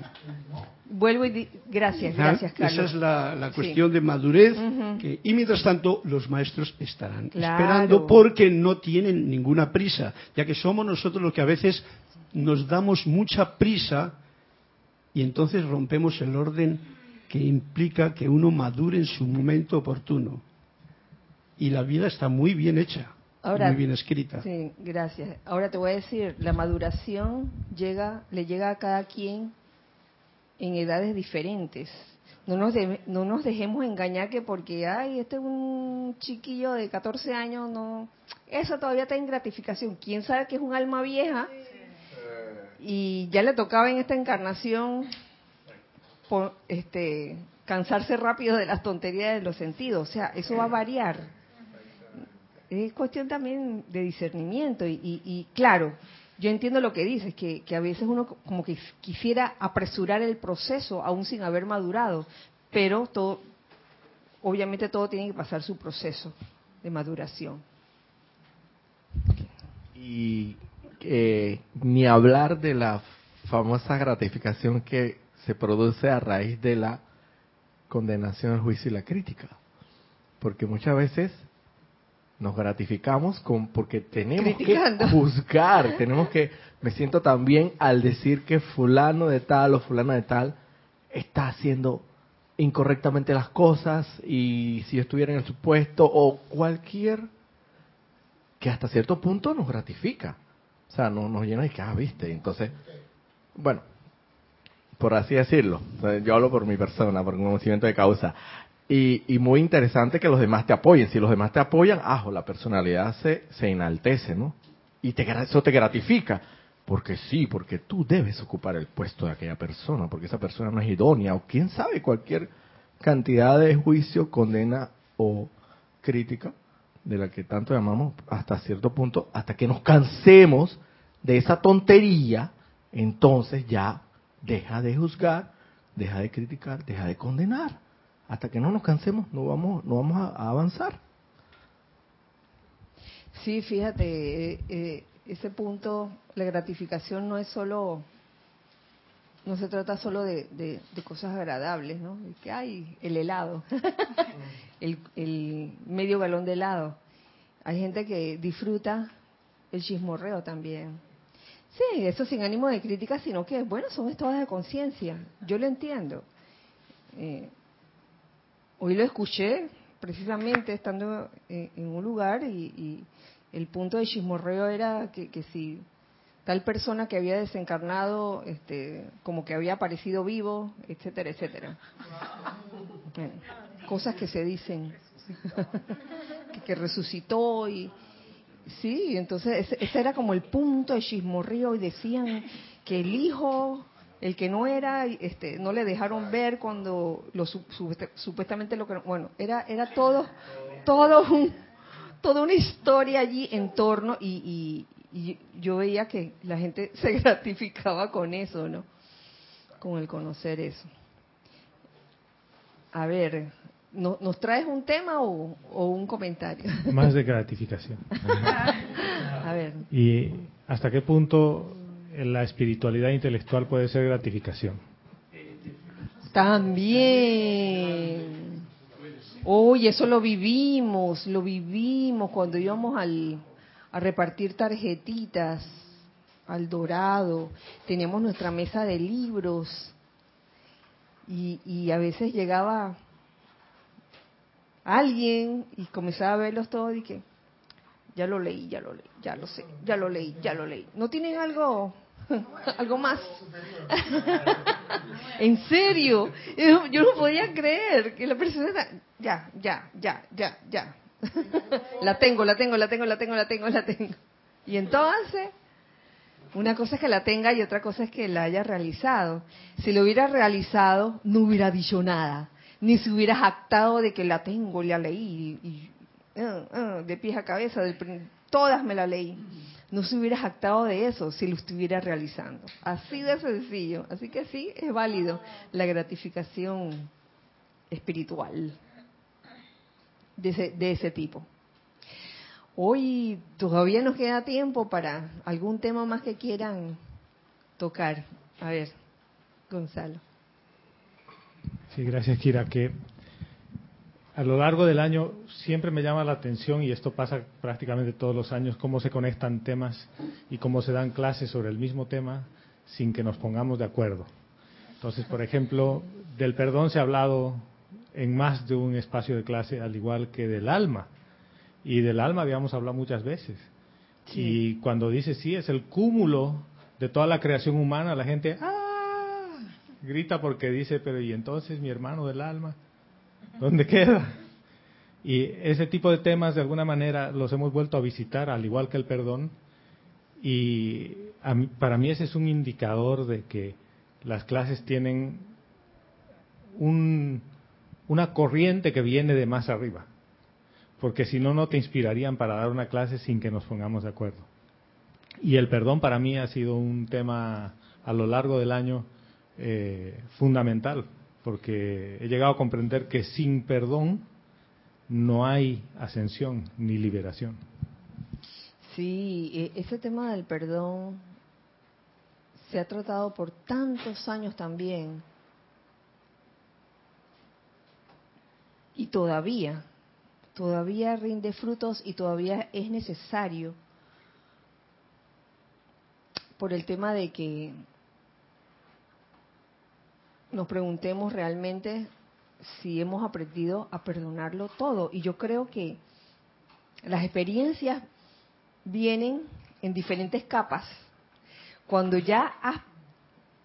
Vuelvo y di gracias, gracias, Carlos. Esa es la, la cuestión, sí, de madurez. Uh-huh. que, y mientras tanto, los maestros estarán, claro, esperando, porque no tienen ninguna prisa, ya que somos nosotros los que a veces nos damos mucha prisa y entonces rompemos el orden que implica que uno madure en su momento oportuno. Y la vida está muy bien hecha, ahora, muy bien escrita. Sí, gracias. Ahora te voy a decir, la maduración llega, le llega a cada quien en edades diferentes. No nos, de, no nos dejemos engañar que porque, ay, este es un chiquillo de catorce años, no, eso todavía está en gratificación. ¿Quién sabe que es un alma vieja? Y ya le tocaba en esta encarnación por, este, cansarse rápido de las tonterías de los sentidos. O sea, eso va a variar. Es cuestión también de discernimiento. Y, y, y claro, yo entiendo lo que dices, que, que a veces uno como que quisiera apresurar el proceso aún sin haber madurado. Pero todo, obviamente todo tiene que pasar su proceso de maduración. Y... Eh, ni hablar de la famosa gratificación que se produce a raíz de la condenación, el juicio y la crítica, porque muchas veces nos gratificamos con, porque tenemos Criticando. que juzgar, tenemos que, me siento tan bien al decir que fulano de tal o fulana de tal está haciendo incorrectamente las cosas, y si yo estuviera en el supuesto, o cualquier, que hasta cierto punto nos gratifica. O sea, no nos llena y que, ah, viste, entonces, bueno, por así decirlo, yo hablo por mi persona, por conocimiento de causa, y, y muy interesante que los demás te apoyen. Si los demás te apoyan, ajo, la personalidad se, se enaltece, ¿no? Y te, eso te gratifica, porque sí, porque tú debes ocupar el puesto de aquella persona, porque esa persona no es idónea, o quién sabe, cualquier cantidad de juicio, condena o crítica, de la que tanto llamamos, hasta cierto punto, hasta que nos cansemos de esa tontería, entonces ya deja de juzgar, deja de criticar, deja de condenar. Hasta que no nos cansemos, no vamos, no vamos a avanzar. Sí, fíjate, eh, eh, ese punto, la gratificación no es solo, no se trata solo de, de, de cosas agradables, ¿no? Que hay el helado, el, el medio galón de helado. Hay gente que disfruta el chismorreo también. Sí, eso sin ánimo de crítica, sino que, bueno, son estados de conciencia. Yo lo entiendo. Eh, hoy lo escuché, precisamente, estando en, en un lugar, y, y el punto de chismorreo era que, que si... tal persona que había desencarnado, este, como que había aparecido vivo, etcétera, etcétera. Bueno, cosas que se dicen, que, que resucitó, y sí, entonces ese, ese era como el punto de chismorrío, y decían que el hijo, el que no era, este, no le dejaron ver cuando lo supuestamente lo que, bueno, era era todo, todo un, toda una historia allí en torno, y, y Y yo veía que la gente se gratificaba con eso, ¿no? Con el conocer eso. A ver, ¿no, ¿nos traes un tema o, o un comentario? Más de gratificación. A ver. ¿Y hasta qué punto la espiritualidad intelectual puede ser gratificación? También. Oye, eso lo vivimos, lo vivimos cuando íbamos al, a repartir tarjetitas al Dorado. Teníamos nuestra mesa de libros y, y a veces llegaba alguien y comenzaba a verlos todos y que ya lo leí, ya lo leí, ya lo sé, ya lo leí, ya lo leí. ¿No tienen algo, algo más? En serio, yo no podía creer que la persona era, ya, ya, ya, ya, ya. La tengo, la tengo, la tengo, la tengo, la tengo, la tengo. Y entonces, una cosa es que la tenga y otra cosa es que la haya realizado. Si lo hubiera realizado, no hubiera dicho nada, ni se hubiera jactado de que la tengo, la leí, y, uh, uh, de pies a cabeza, del, todas me la leí. No se hubiera jactado de eso si lo estuviera realizando. Así de sencillo. Así que sí, es válido la gratificación espiritual de ese, de ese tipo. Hoy todavía nos queda tiempo para algún tema más que quieran tocar. A ver, Gonzalo. Sí, gracias, Kira. Que a lo largo del año siempre me llama la atención, y esto pasa prácticamente todos los años, cómo se conectan temas y cómo se dan clases sobre el mismo tema sin que nos pongamos de acuerdo. Entonces, por ejemplo, del perdón se ha hablado en más de un espacio de clase, al igual que del alma. Y del alma habíamos hablado muchas veces. Sí. Y cuando dice, sí, es el cúmulo de toda la creación humana, la gente ¡ah! Grita porque dice, pero ¿y entonces mi hermano del alma? ¿Dónde queda? Y ese tipo de temas, de alguna manera, los hemos vuelto a visitar, al igual que el perdón. Y a mí, para mí ese es un indicador de que las clases tienen un, una corriente que viene de más arriba. Porque si no, no te inspirarían para dar una clase sin que nos pongamos de acuerdo. Y el perdón para mí ha sido un tema a lo largo del año eh, fundamental. Porque he llegado a comprender que sin perdón no hay ascensión ni liberación. Sí, ese tema del perdón se ha tratado por tantos años también. Y todavía, todavía rinde frutos y todavía es necesario. Por el tema de que nos preguntemos realmente si hemos aprendido a perdonarlo todo. Y yo creo que las experiencias vienen en diferentes capas. Cuando ya has,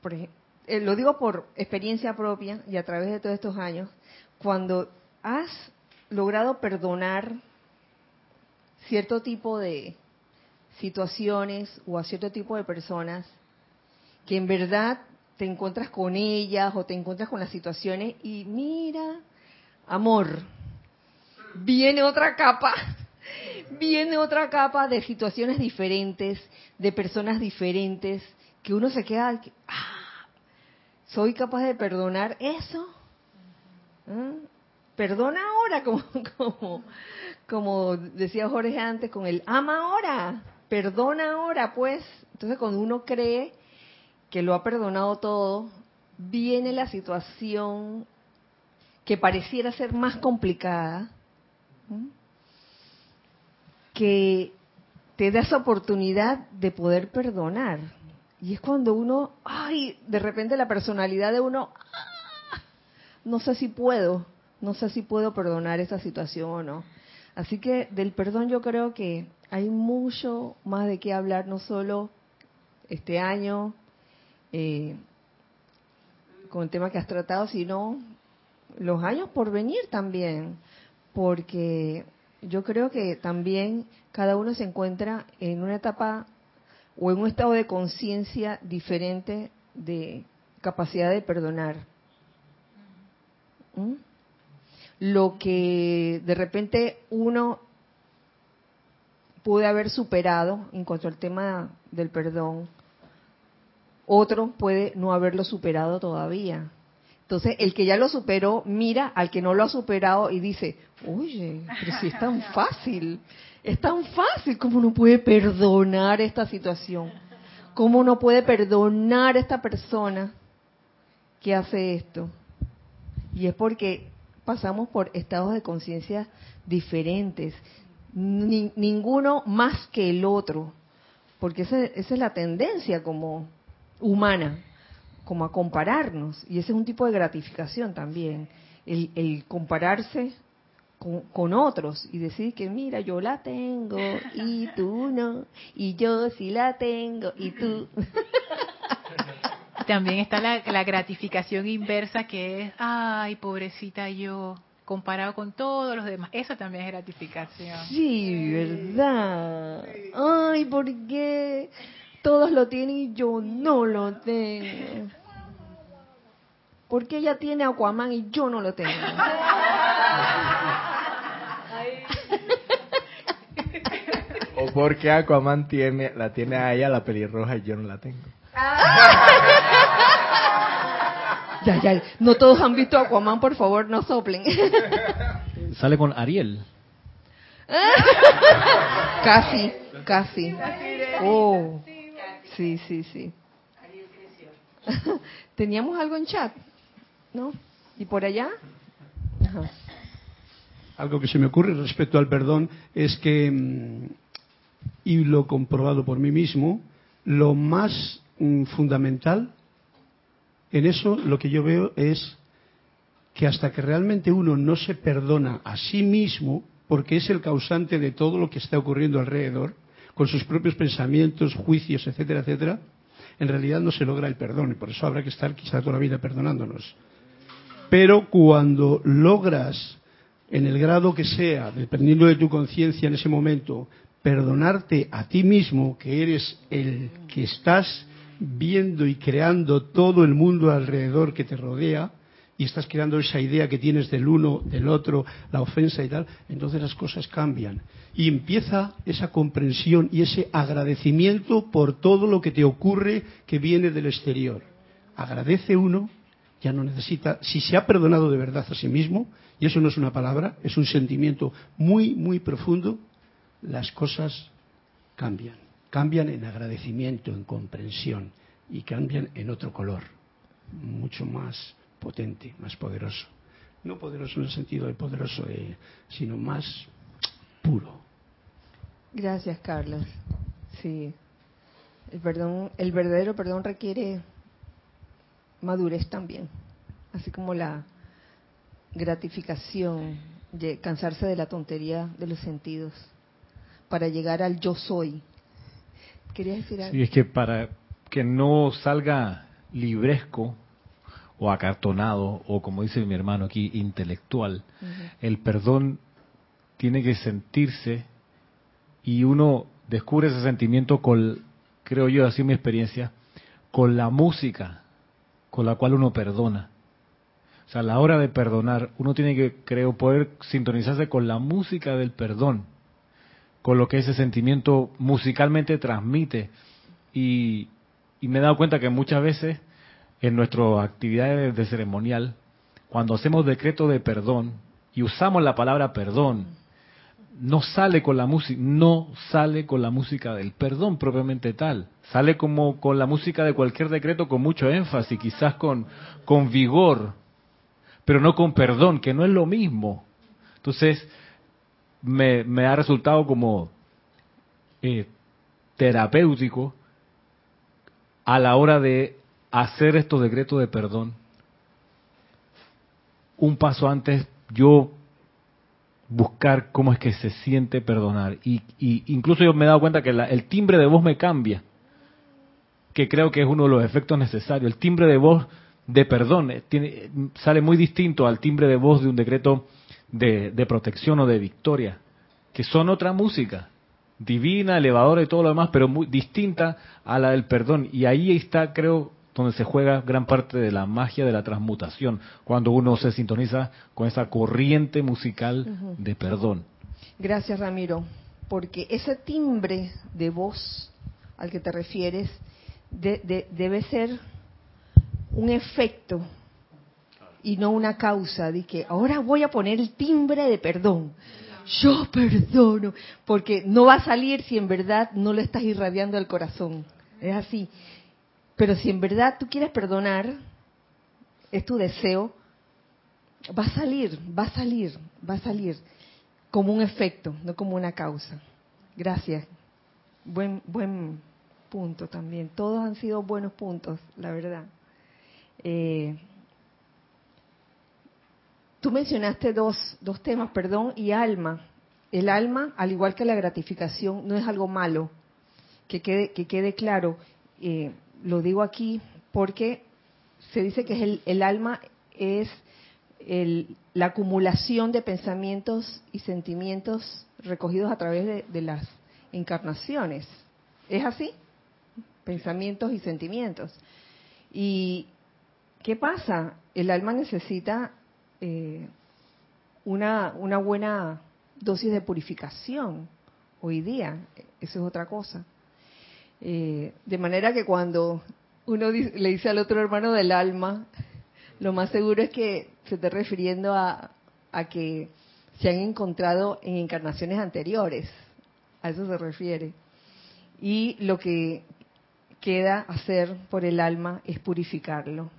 por ejemplo, eh, lo digo por experiencia propia y a través de todos estos años, cuando has logrado perdonar cierto tipo de situaciones o a cierto tipo de personas que en verdad te encuentras con ellas o te encuentras con las situaciones y mira, amor, viene otra capa, viene otra capa de situaciones diferentes, de personas diferentes, que uno se queda, ah, soy capaz de perdonar eso, ¿eh? Perdona ahora, como, como, como decía Jorge antes, con el ama ahora, perdona ahora, pues. Entonces cuando uno cree que lo ha perdonado todo, viene la situación que pareciera ser más complicada, ¿m? Que te da esa oportunidad de poder perdonar. Y es cuando uno, ay, de repente la personalidad de uno, ¡ah! no sé si puedo, no sé si puedo perdonar esta situación o no. Así que del perdón yo creo que hay mucho más de qué hablar, no solo este año, Eh, con el tema que has tratado, sino los años por venir también, porque yo creo que también cada uno se encuentra en una etapa o en un estado de conciencia diferente de capacidad de perdonar. ¿Mm? Lo que de repente uno puede haber superado en cuanto al tema del perdón, otro puede no haberlo superado todavía. Entonces, el que ya lo superó, mira al que no lo ha superado y dice, oye, pero si es tan fácil, es tan fácil, ¿cómo no puede perdonar esta situación? ¿Cómo no puede perdonar a esta persona que hace esto? Y es porque pasamos por estados de conciencia diferentes, ni, ninguno más que el otro, porque esa, esa es la tendencia como humana, como a compararnos, y ese es un tipo de gratificación también, el, el compararse con, con otros y decir que mira, yo la tengo y tú no, y yo sí la tengo y tú... También está la, la gratificación inversa, que es, ay, pobrecita yo, comparado con todos los demás. Eso también es gratificación. Sí, ¿verdad? Sí. Ay, ¿por qué todos lo tienen y yo no lo tengo? ¿Por qué ella tiene Aquaman y yo no lo tengo? ¿O por qué Aquaman tiene, la tiene a ella, la pelirroja, y yo no la tengo? Ya, ya, no todos han visto Aquaman, por favor, no soplen. Sale con Ariel. Casi, casi. Oh, sí, sí, sí. Teníamos algo en chat, ¿no? ¿Y por allá? Ajá. Algo que se me ocurre respecto al perdón es que, y lo he comprobado por mí mismo, lo más fundamental en eso, lo que yo veo es que hasta que realmente uno no se perdona a sí mismo, porque es el causante de todo lo que está ocurriendo alrededor, con sus propios pensamientos, juicios, etcétera, etcétera, en realidad no se logra el perdón, y por eso habrá que estar quizá toda la vida perdonándonos. Pero cuando logras, en el grado que sea, dependiendo de tu conciencia en ese momento, perdonarte a ti mismo, que eres el que estás viendo y creando todo el mundo alrededor que te rodea, y estás creando esa idea que tienes del uno, del otro, la ofensa y tal, entonces las cosas cambian. Y empieza esa comprensión y ese agradecimiento por todo lo que te ocurre que viene del exterior. Agradece uno, ya no necesita, si se ha perdonado de verdad a sí mismo, y eso no es una palabra, es un sentimiento muy, muy profundo, las cosas cambian. Cambian en agradecimiento, en comprensión, y cambian en otro color, mucho más potente, más poderoso. No poderoso en el sentido de poderoso, de, sino más puro. Gracias, Carlos. Sí. El perdón, el verdadero perdón requiere madurez también, así como la gratificación, de cansarse de la tontería de los sentidos, para llegar al yo soy. ¿Querías decir algo? Sí, es que para que no salga libresco o acartonado, o como dice mi hermano aquí, intelectual, uh-huh. El perdón tiene que sentirse, y uno descubre ese sentimiento con, creo yo, así mi experiencia, con la música con la cual uno perdona. O sea, a la hora de perdonar, uno tiene que, creo, poder sintonizarse con la música del perdón, con lo que ese sentimiento musicalmente transmite. Y, y me he dado cuenta que muchas veces en nuestras actividades de ceremonial, cuando hacemos decreto de perdón y usamos la palabra perdón, no sale con la música, no sale con la música del perdón propiamente tal. Sale como con la música de cualquier decreto, con mucho énfasis, quizás con, con vigor, pero no con perdón, que no es lo mismo. Entonces, Me, me ha resultado como eh, terapéutico a la hora de hacer estos decretos de perdón. Un paso antes, yo buscar cómo es que se siente perdonar. Y, y incluso yo me he dado cuenta que la, el timbre de voz me cambia, que creo que es uno de los efectos necesarios. El timbre de voz de perdón tiene, sale muy distinto al timbre de voz de un decreto De, de protección o de victoria, que son otra música divina, elevadora y todo lo demás, pero muy distinta a la del perdón. Y ahí está, creo, donde se juega gran parte de la magia de la transmutación, cuando uno se sintoniza con esa corriente musical uh-huh. de perdón. Gracias, Ramiro, porque ese timbre de voz al que te refieres de, de, debe ser un efecto y no una causa de que ahora voy a poner el timbre de perdón, yo perdono, porque no va a salir si en verdad no lo estás irradiando al corazón. Es así. Pero si en verdad tú quieres perdonar, es tu deseo, va a salir, va a salir, va a salir como un efecto, no como una causa. Gracias. Buen, buen punto también. Todos han sido buenos puntos, la verdad. Eh, tú mencionaste dos, dos temas, perdón, y alma. El alma, al igual que la gratificación, no es algo malo. Que quede, que quede claro. Eh, lo digo aquí porque se dice que es el, el alma es el, la acumulación de pensamientos y sentimientos recogidos a través de, de las encarnaciones. ¿Es así? Pensamientos y sentimientos. ¿Y qué pasa? El alma necesita eh, una, una buena dosis de purificación hoy día. Eso es otra cosa. Eh, de manera que cuando uno dice, le dice al otro hermano del alma, lo más seguro es que se esté refiriendo a, a que se han encontrado en encarnaciones anteriores. A eso se refiere. Y lo que queda hacer por el alma es purificarlo.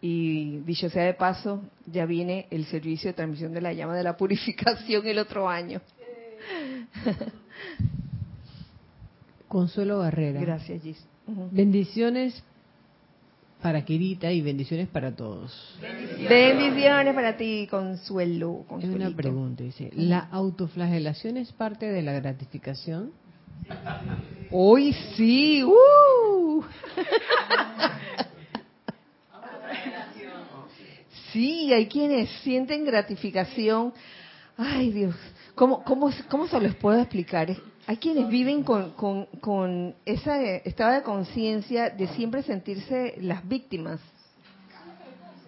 Y dicho sea de paso, ya viene el servicio de transmisión de la llama de la purificación el otro año. Consuelo Barrera. Gracias, Gis. Uh-huh. Bendiciones para Quirita y bendiciones para todos. Bendiciones, bendiciones para ti, Consuelo. Es una pregunta, dice, ¿la autoflagelación es parte de la gratificación? Hoy sí, uh. Sí, hay quienes sienten gratificación. Ay, Dios, ¿cómo, cómo, cómo se los puedo explicar? Hay quienes viven con, con, con ese estado de conciencia de siempre sentirse las víctimas.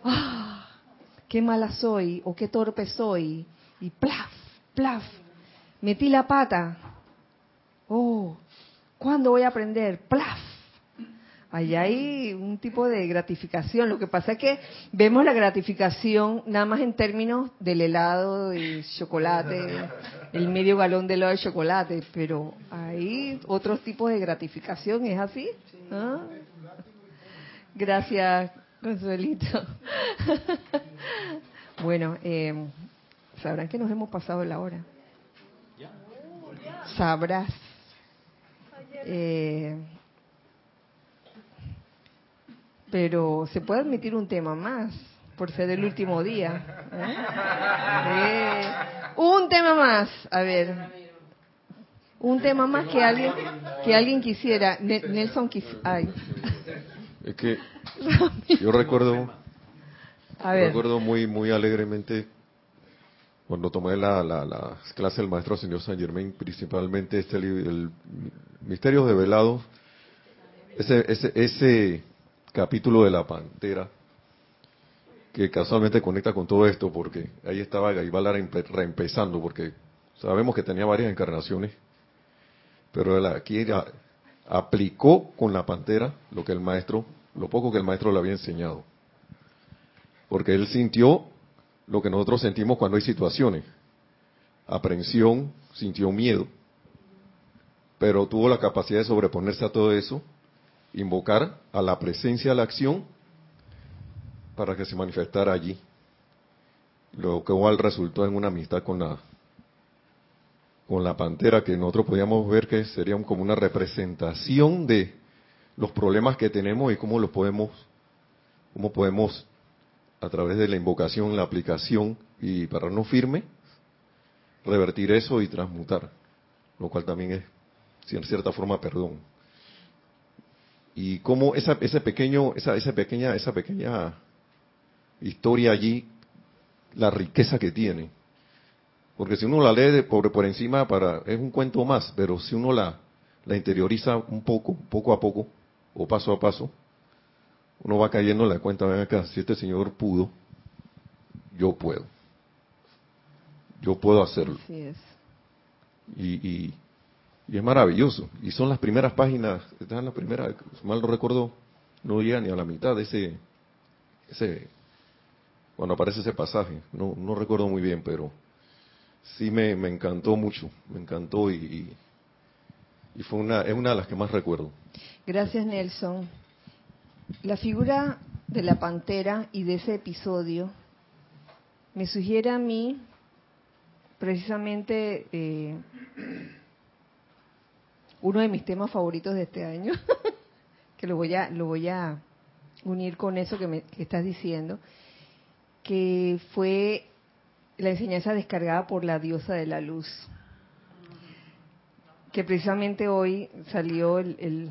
¡Ah! ¡Qué mala soy! O ¡qué torpe soy! Y plaf, plaf, metí la pata. ¡Oh! ¿Cuándo voy a aprender? ¡Plaf! Allá hay un tipo de gratificación. Lo que pasa es que vemos la gratificación nada más en términos del helado de chocolate, el medio galón de helado de chocolate, pero hay otros tipos de gratificación, ¿es así? ¿Ah? Gracias, Consuelito. Bueno, eh, sabrán que nos hemos pasado la hora. Sabrás. Eh, Pero se puede admitir un tema más, por ser el último día. ¿Eh? Eh, un tema más, a ver. Un tema más que alguien que alguien quisiera. Ne- Nelson quisiera. Es que yo recuerdo, a ver. Yo recuerdo muy muy alegremente cuando tomé la, la, la clase del maestro señor San Germain, principalmente este libro, el Misterios Develados, ese ese ese capítulo de la Pantera, que casualmente conecta con todo esto, porque ahí estaba Gaibala reempezando, porque sabemos que tenía varias encarnaciones, pero él aquí era, aplicó con la Pantera lo que el maestro, lo poco que el maestro le había enseñado, porque él sintió lo que nosotros sentimos cuando hay situaciones, aprensión, sintió miedo, pero tuvo la capacidad de sobreponerse a todo eso, invocar a la presencia de la acción para que se manifestara allí, lo cual resultó en una amistad con la con la Pantera, que nosotros podíamos ver que sería como una representación de los problemas que tenemos y cómo los podemos cómo podemos a través de la invocación, la aplicación y pararnos firme, revertir eso y transmutar, lo cual también es en cierta forma perdón. Y cómo esa ese pequeño esa esa pequeña esa pequeña historia allí, la riqueza que tiene, porque si uno la lee de por por encima, para es un cuento más, pero si uno la la interioriza un poco poco a poco o paso a paso, uno va cayendo en la cuenta. Ven acá, si este señor pudo, yo puedo yo puedo hacerlo. Así es. y y Y es maravilloso. Y son las primeras páginas, están las primeras, si mal no recuerdo, no llega ni a la mitad de ese, ese cuando aparece ese pasaje. No, no recuerdo muy bien, pero sí me, me encantó mucho, me encantó y, y fue una, es una de las que más recuerdo. Gracias, Nelson. La figura de la pantera y de ese episodio me sugiere a mí precisamente eh, uno de mis temas favoritos de este año, que lo voy a lo voy a unir con eso que me que estás diciendo, que fue la enseñanza descargada por la diosa de la luz, que precisamente hoy salió el, el,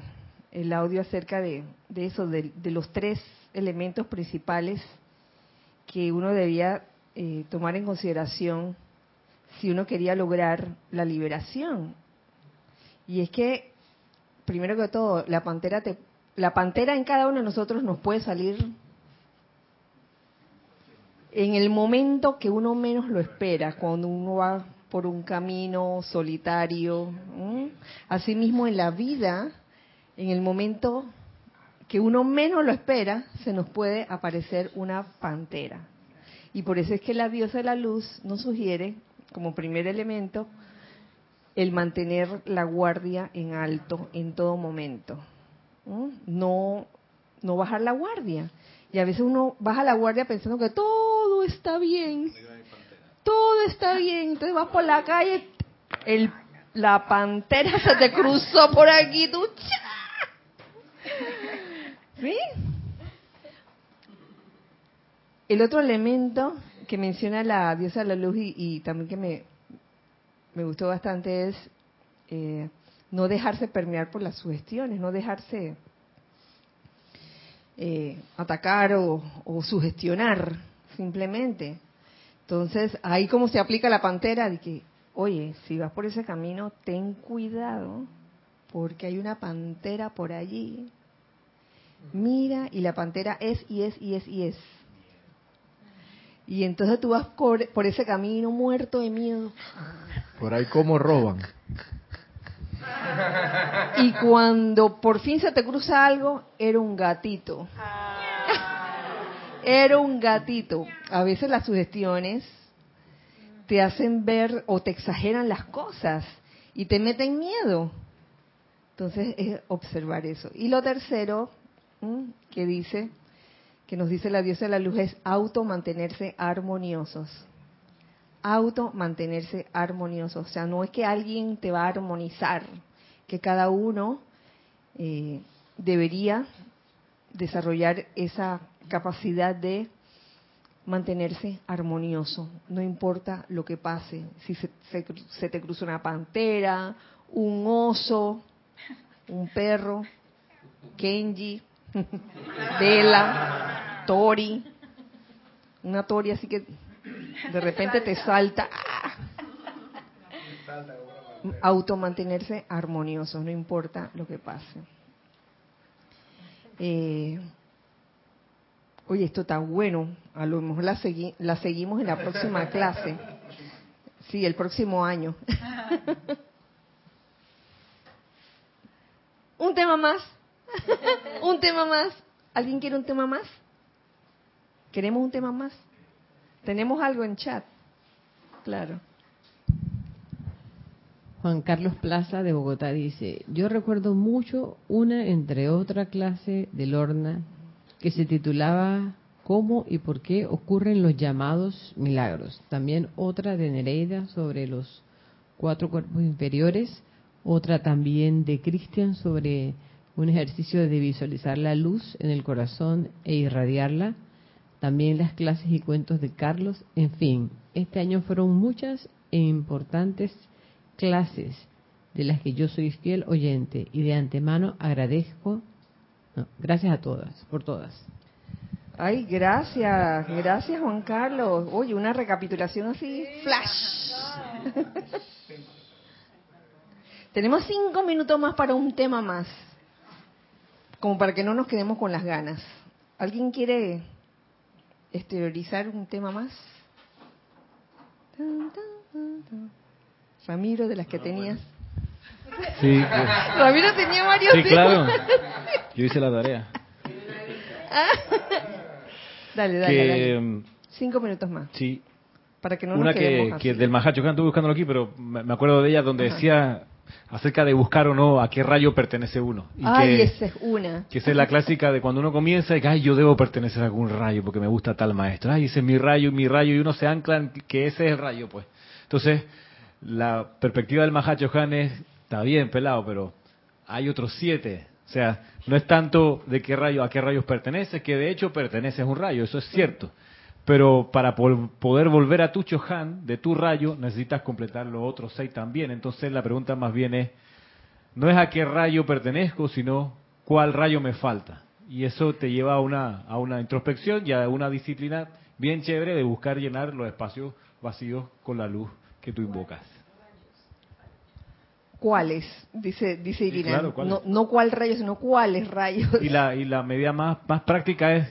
el audio acerca de, de eso, de, de los tres elementos principales que uno debía eh, tomar en consideración si uno quería lograr la liberación. Y es que, primero que todo, la pantera te, la pantera en cada uno de nosotros nos puede salir en el momento que uno menos lo espera, cuando uno va por un camino solitario. ¿Mm? Asimismo, en la vida, en el momento que uno menos lo espera, se nos puede aparecer una pantera. Y por eso es que la diosa de la luz nos sugiere, como primer elemento, el mantener la guardia en alto en todo momento. ¿Mm? No, no bajar la guardia. Y a veces uno baja la guardia pensando que todo está bien, todo está bien. Entonces vas por la calle, el, la pantera se te cruzó por aquí, tú, ¿sí? El otro elemento que menciona la diosa de la luz y, y también que me, me gustó bastante es eh, no dejarse permear por las sugestiones, no dejarse... Eh, atacar o, o sugestionar simplemente. Entonces ahí como se aplica la pantera de que, oye, si vas por ese camino ten cuidado porque hay una pantera por allí, mira, y la pantera es y es y es y es y entonces tú vas por, por ese camino muerto de miedo por ahí como roban. Y cuando por fin se te cruza algo, era un gatito. Era un gatito. A veces las sugestiones te hacen ver o te exageran las cosas y te meten miedo. Entonces es observar eso. Y lo tercero que dice, que nos dice la diosa de la luz, es auto mantenerse armoniosos. Auto mantenerse armonioso, o sea, no es que alguien te va a armonizar, que cada uno eh, debería desarrollar esa capacidad de mantenerse armonioso, no importa lo que pase, si se, se, se te cruza una pantera, un oso, un perro, Kenji, Dela, Tori, una Tori así que de repente te salta. Automantenerse armonioso, no importa lo que pase. Eh, oye, esto está bueno. A lo mejor la, segui- la seguimos en la próxima clase. Sí, el próximo año. Un tema más. Un tema más. ¿Alguien quiere un tema más? ¿Queremos un tema más? ¿Tenemos algo en chat? Claro. Juan Carlos Plaza de Bogotá dice, yo recuerdo mucho una, entre otra, clase de Lorna que se titulaba ¿Cómo y por qué ocurren los llamados milagros? También otra de Nereida sobre los cuatro cuerpos inferiores, otra también de Cristian sobre un ejercicio de visualizar la luz en el corazón e irradiarla, también las clases y cuentos de Carlos, en fin. Este año fueron muchas e importantes clases de las que yo soy fiel oyente y de antemano agradezco. No, gracias a todas, por todas. Ay, gracias, gracias Juan Carlos. Oye, una recapitulación así, flash. Tenemos cinco minutos más para un tema más, como para que no nos quedemos con las ganas. ¿Alguien quiere exteriorizar un tema más? Tan, tan, tan. Ramiro, de las que no, tenías. Bueno. Sí, pues. Ramiro tenía varios. Sí, claro. Yo hice la tarea. Ah. Dale, dale, que, dale. Cinco minutos más. Sí. Para que no nos quedemos así. Una que del Mahá Chohan, estuve buscándolo aquí, pero me acuerdo de ella donde Ajá. decía acerca de buscar o no a qué rayo pertenece uno. Y ay, que, esa es una. Que esa es la clásica de cuando uno comienza, que ay, yo debo pertenecer a algún rayo porque me gusta tal maestro. Ay, ese es mi rayo, mi rayo, y uno se ancla en que ese es el rayo, pues. Entonces, la perspectiva del Mahá Chohan es, está bien, pelado, pero hay otros siete. O sea, no es tanto de qué rayo, a qué rayos perteneces, que de hecho perteneces a un rayo, eso es cierto. Pero para poder volver a tu Chohan, de tu rayo, necesitas completar los otros seis también. Entonces la pregunta más bien es, no es a qué rayo pertenezco, sino cuál rayo me falta. Y eso te lleva a una, a una introspección y a una disciplina bien chévere de buscar llenar los espacios vacíos con la luz que tú invocas. ¿Cuáles? Dice, dice Irina. Sí, claro, ¿cuál no, no cuál rayo, sino cuáles rayos. Y la, y la medida más, más práctica es,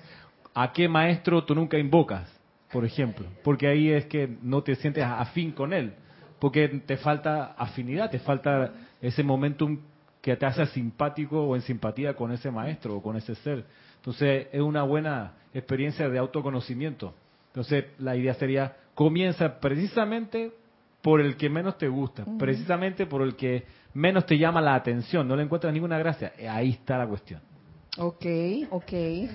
¿a qué maestro tú nunca invocas? Por ejemplo, porque ahí es que no te sientes afín con él, porque te falta afinidad, te falta ese momentum que te hace simpático o en simpatía con ese maestro o con ese ser. Entonces es una buena experiencia de autoconocimiento. Entonces la idea sería, comienza precisamente por el que menos te gusta, uh-huh. precisamente por el que menos te llama la atención, no le encuentras ninguna gracia. Ahí está la cuestión. Ok, ok. Y,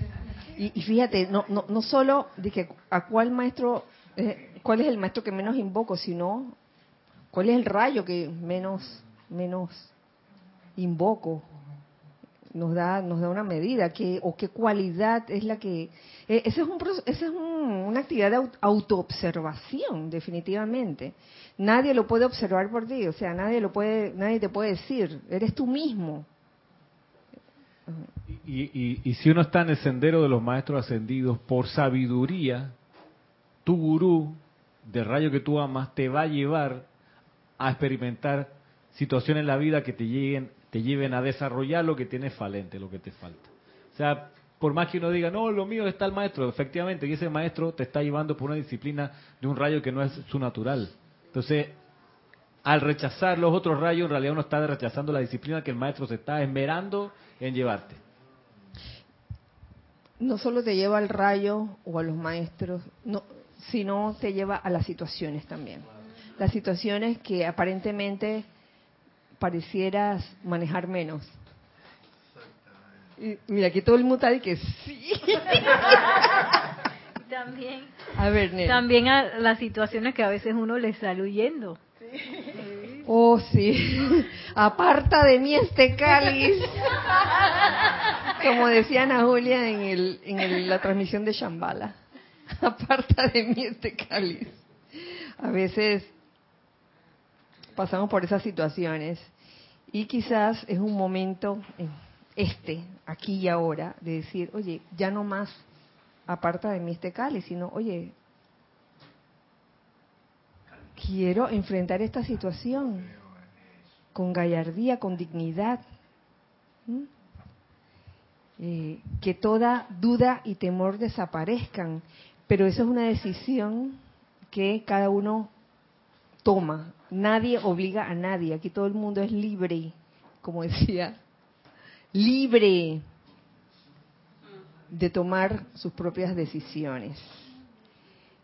y fíjate, no, no, no solo de que a cuál maestro, eh, cuál es el maestro que menos invoco, sino cuál es el rayo que menos, menos invoco. Nos da, nos da una medida que o qué cualidad es la que. Eh, ese es un, esa es un, una actividad de autoobservación, definitivamente. Nadie lo puede observar por ti, o sea, nadie lo puede, nadie te puede decir. Eres tú mismo. Y, y, y si uno está en el sendero de los maestros ascendidos, por sabiduría, tu gurú, del rayo que tú amas, te va a llevar a experimentar situaciones en la vida que te lleguen, te lleven a desarrollar lo que tienes falente, lo que te falta. O sea, por más que uno diga, no, lo mío está el maestro, efectivamente, y ese maestro te está llevando por una disciplina de un rayo que no es su natural. Entonces, al rechazar los otros rayos, en realidad uno está rechazando la disciplina que el maestro se está esmerando en llevarte. No solo te lleva al rayo o a los maestros, no, sino te lleva a las situaciones también. Las situaciones que aparentemente parecieras manejar menos. Y mira, aquí todo el mundo está que sí. También, a ver, Nel. También a las situaciones que a veces uno le sale huyendo. Sí. Oh, sí. Aparta de mí este cáliz. Como decían a Julia en, el, en el, la transmisión de Shambhala. Aparta de mí este cáliz. A veces pasamos por esas situaciones y quizás es un momento, este, aquí y ahora, de decir, oye, ya no más aparta de mí este cáliz, sino, oye, quiero enfrentar esta situación con gallardía, con dignidad. ¿Mm? Eh, que toda duda y temor desaparezcan, pero eso es una decisión que cada uno toma. Nadie obliga a nadie, aquí todo el mundo es libre, como decía, libre de tomar sus propias decisiones.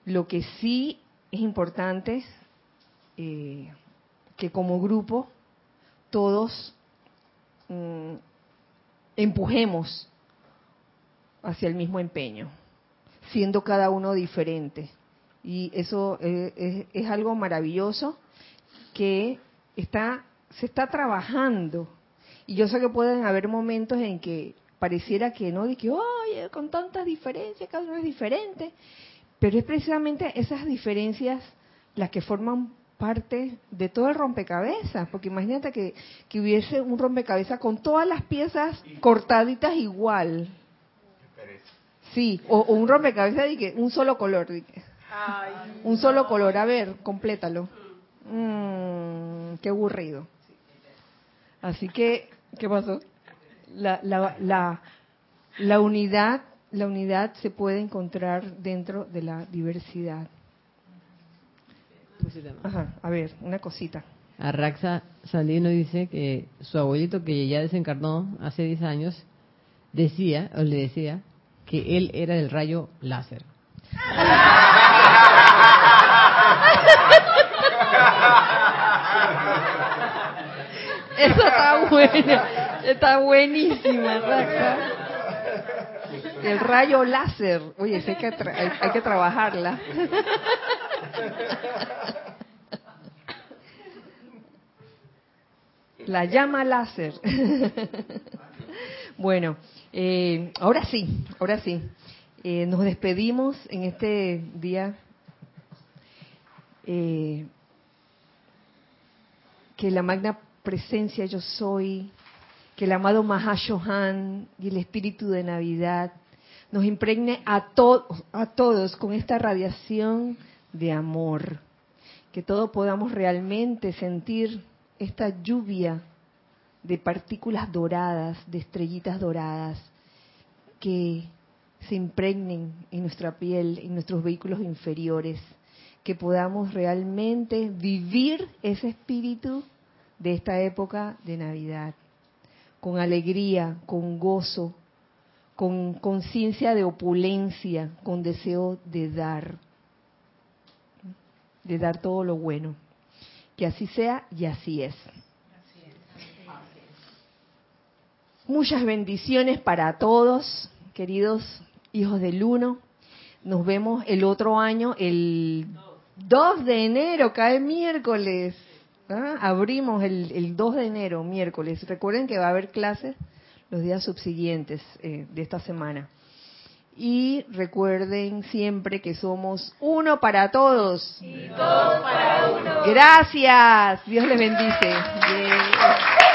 Lo que sí es importante, eh, que como grupo todos mm, empujemos hacia el mismo empeño, siendo cada uno diferente. Y eso es, es, es algo maravilloso que está se está trabajando. Y yo sé que pueden haber momentos en que pareciera que no, de que, oye, con tantas diferencias, cada uno es diferente. Pero es precisamente esas diferencias las que forman parte de todo el rompecabezas, porque imagínate que, que hubiese un rompecabezas con todas las piezas cortaditas igual. Sí, o, o un rompecabezas de que un solo color, de que, un solo color, a ver, complétalo. Mm, qué aburrido. Así que, ¿qué pasó? La, la, la, la unidad. La unidad se puede encontrar dentro de la diversidad. Ajá, a ver, una cosita. Arraxa Salino dice que su abuelito, que ya desencarnó hace diez años, decía, o le decía, que él era del rayo láser. Eso está bueno, está buenísima. El rayo láser, oye, hay que, tra hay, hay que trabajarla. La llama láser. Bueno, eh, ahora sí, ahora sí. Eh, nos despedimos en este día. Eh, que la magna presencia yo soy, que el amado Mahá Chohan y el espíritu de Navidad nos impregne a, to a todos con esta radiación de amor. Que todos podamos realmente sentir esta lluvia de partículas doradas, de estrellitas doradas, que se impregnen en nuestra piel, en nuestros vehículos inferiores, que podamos realmente vivir ese espíritu de esta época de Navidad, con alegría, con gozo, con conciencia de opulencia, con deseo de dar, de dar todo lo bueno. Que así sea y así es. Muchas bendiciones para todos, queridos hijos del uno. Nos vemos el otro año, el dos de enero, cae miércoles. ¿Ah? Abrimos el, el dos de enero, miércoles. Recuerden que va a haber clases los días subsiguientes eh, de esta semana. Y recuerden siempre que somos uno para todos. Y todos para uno. Gracias. Dios les bendice. Yeah.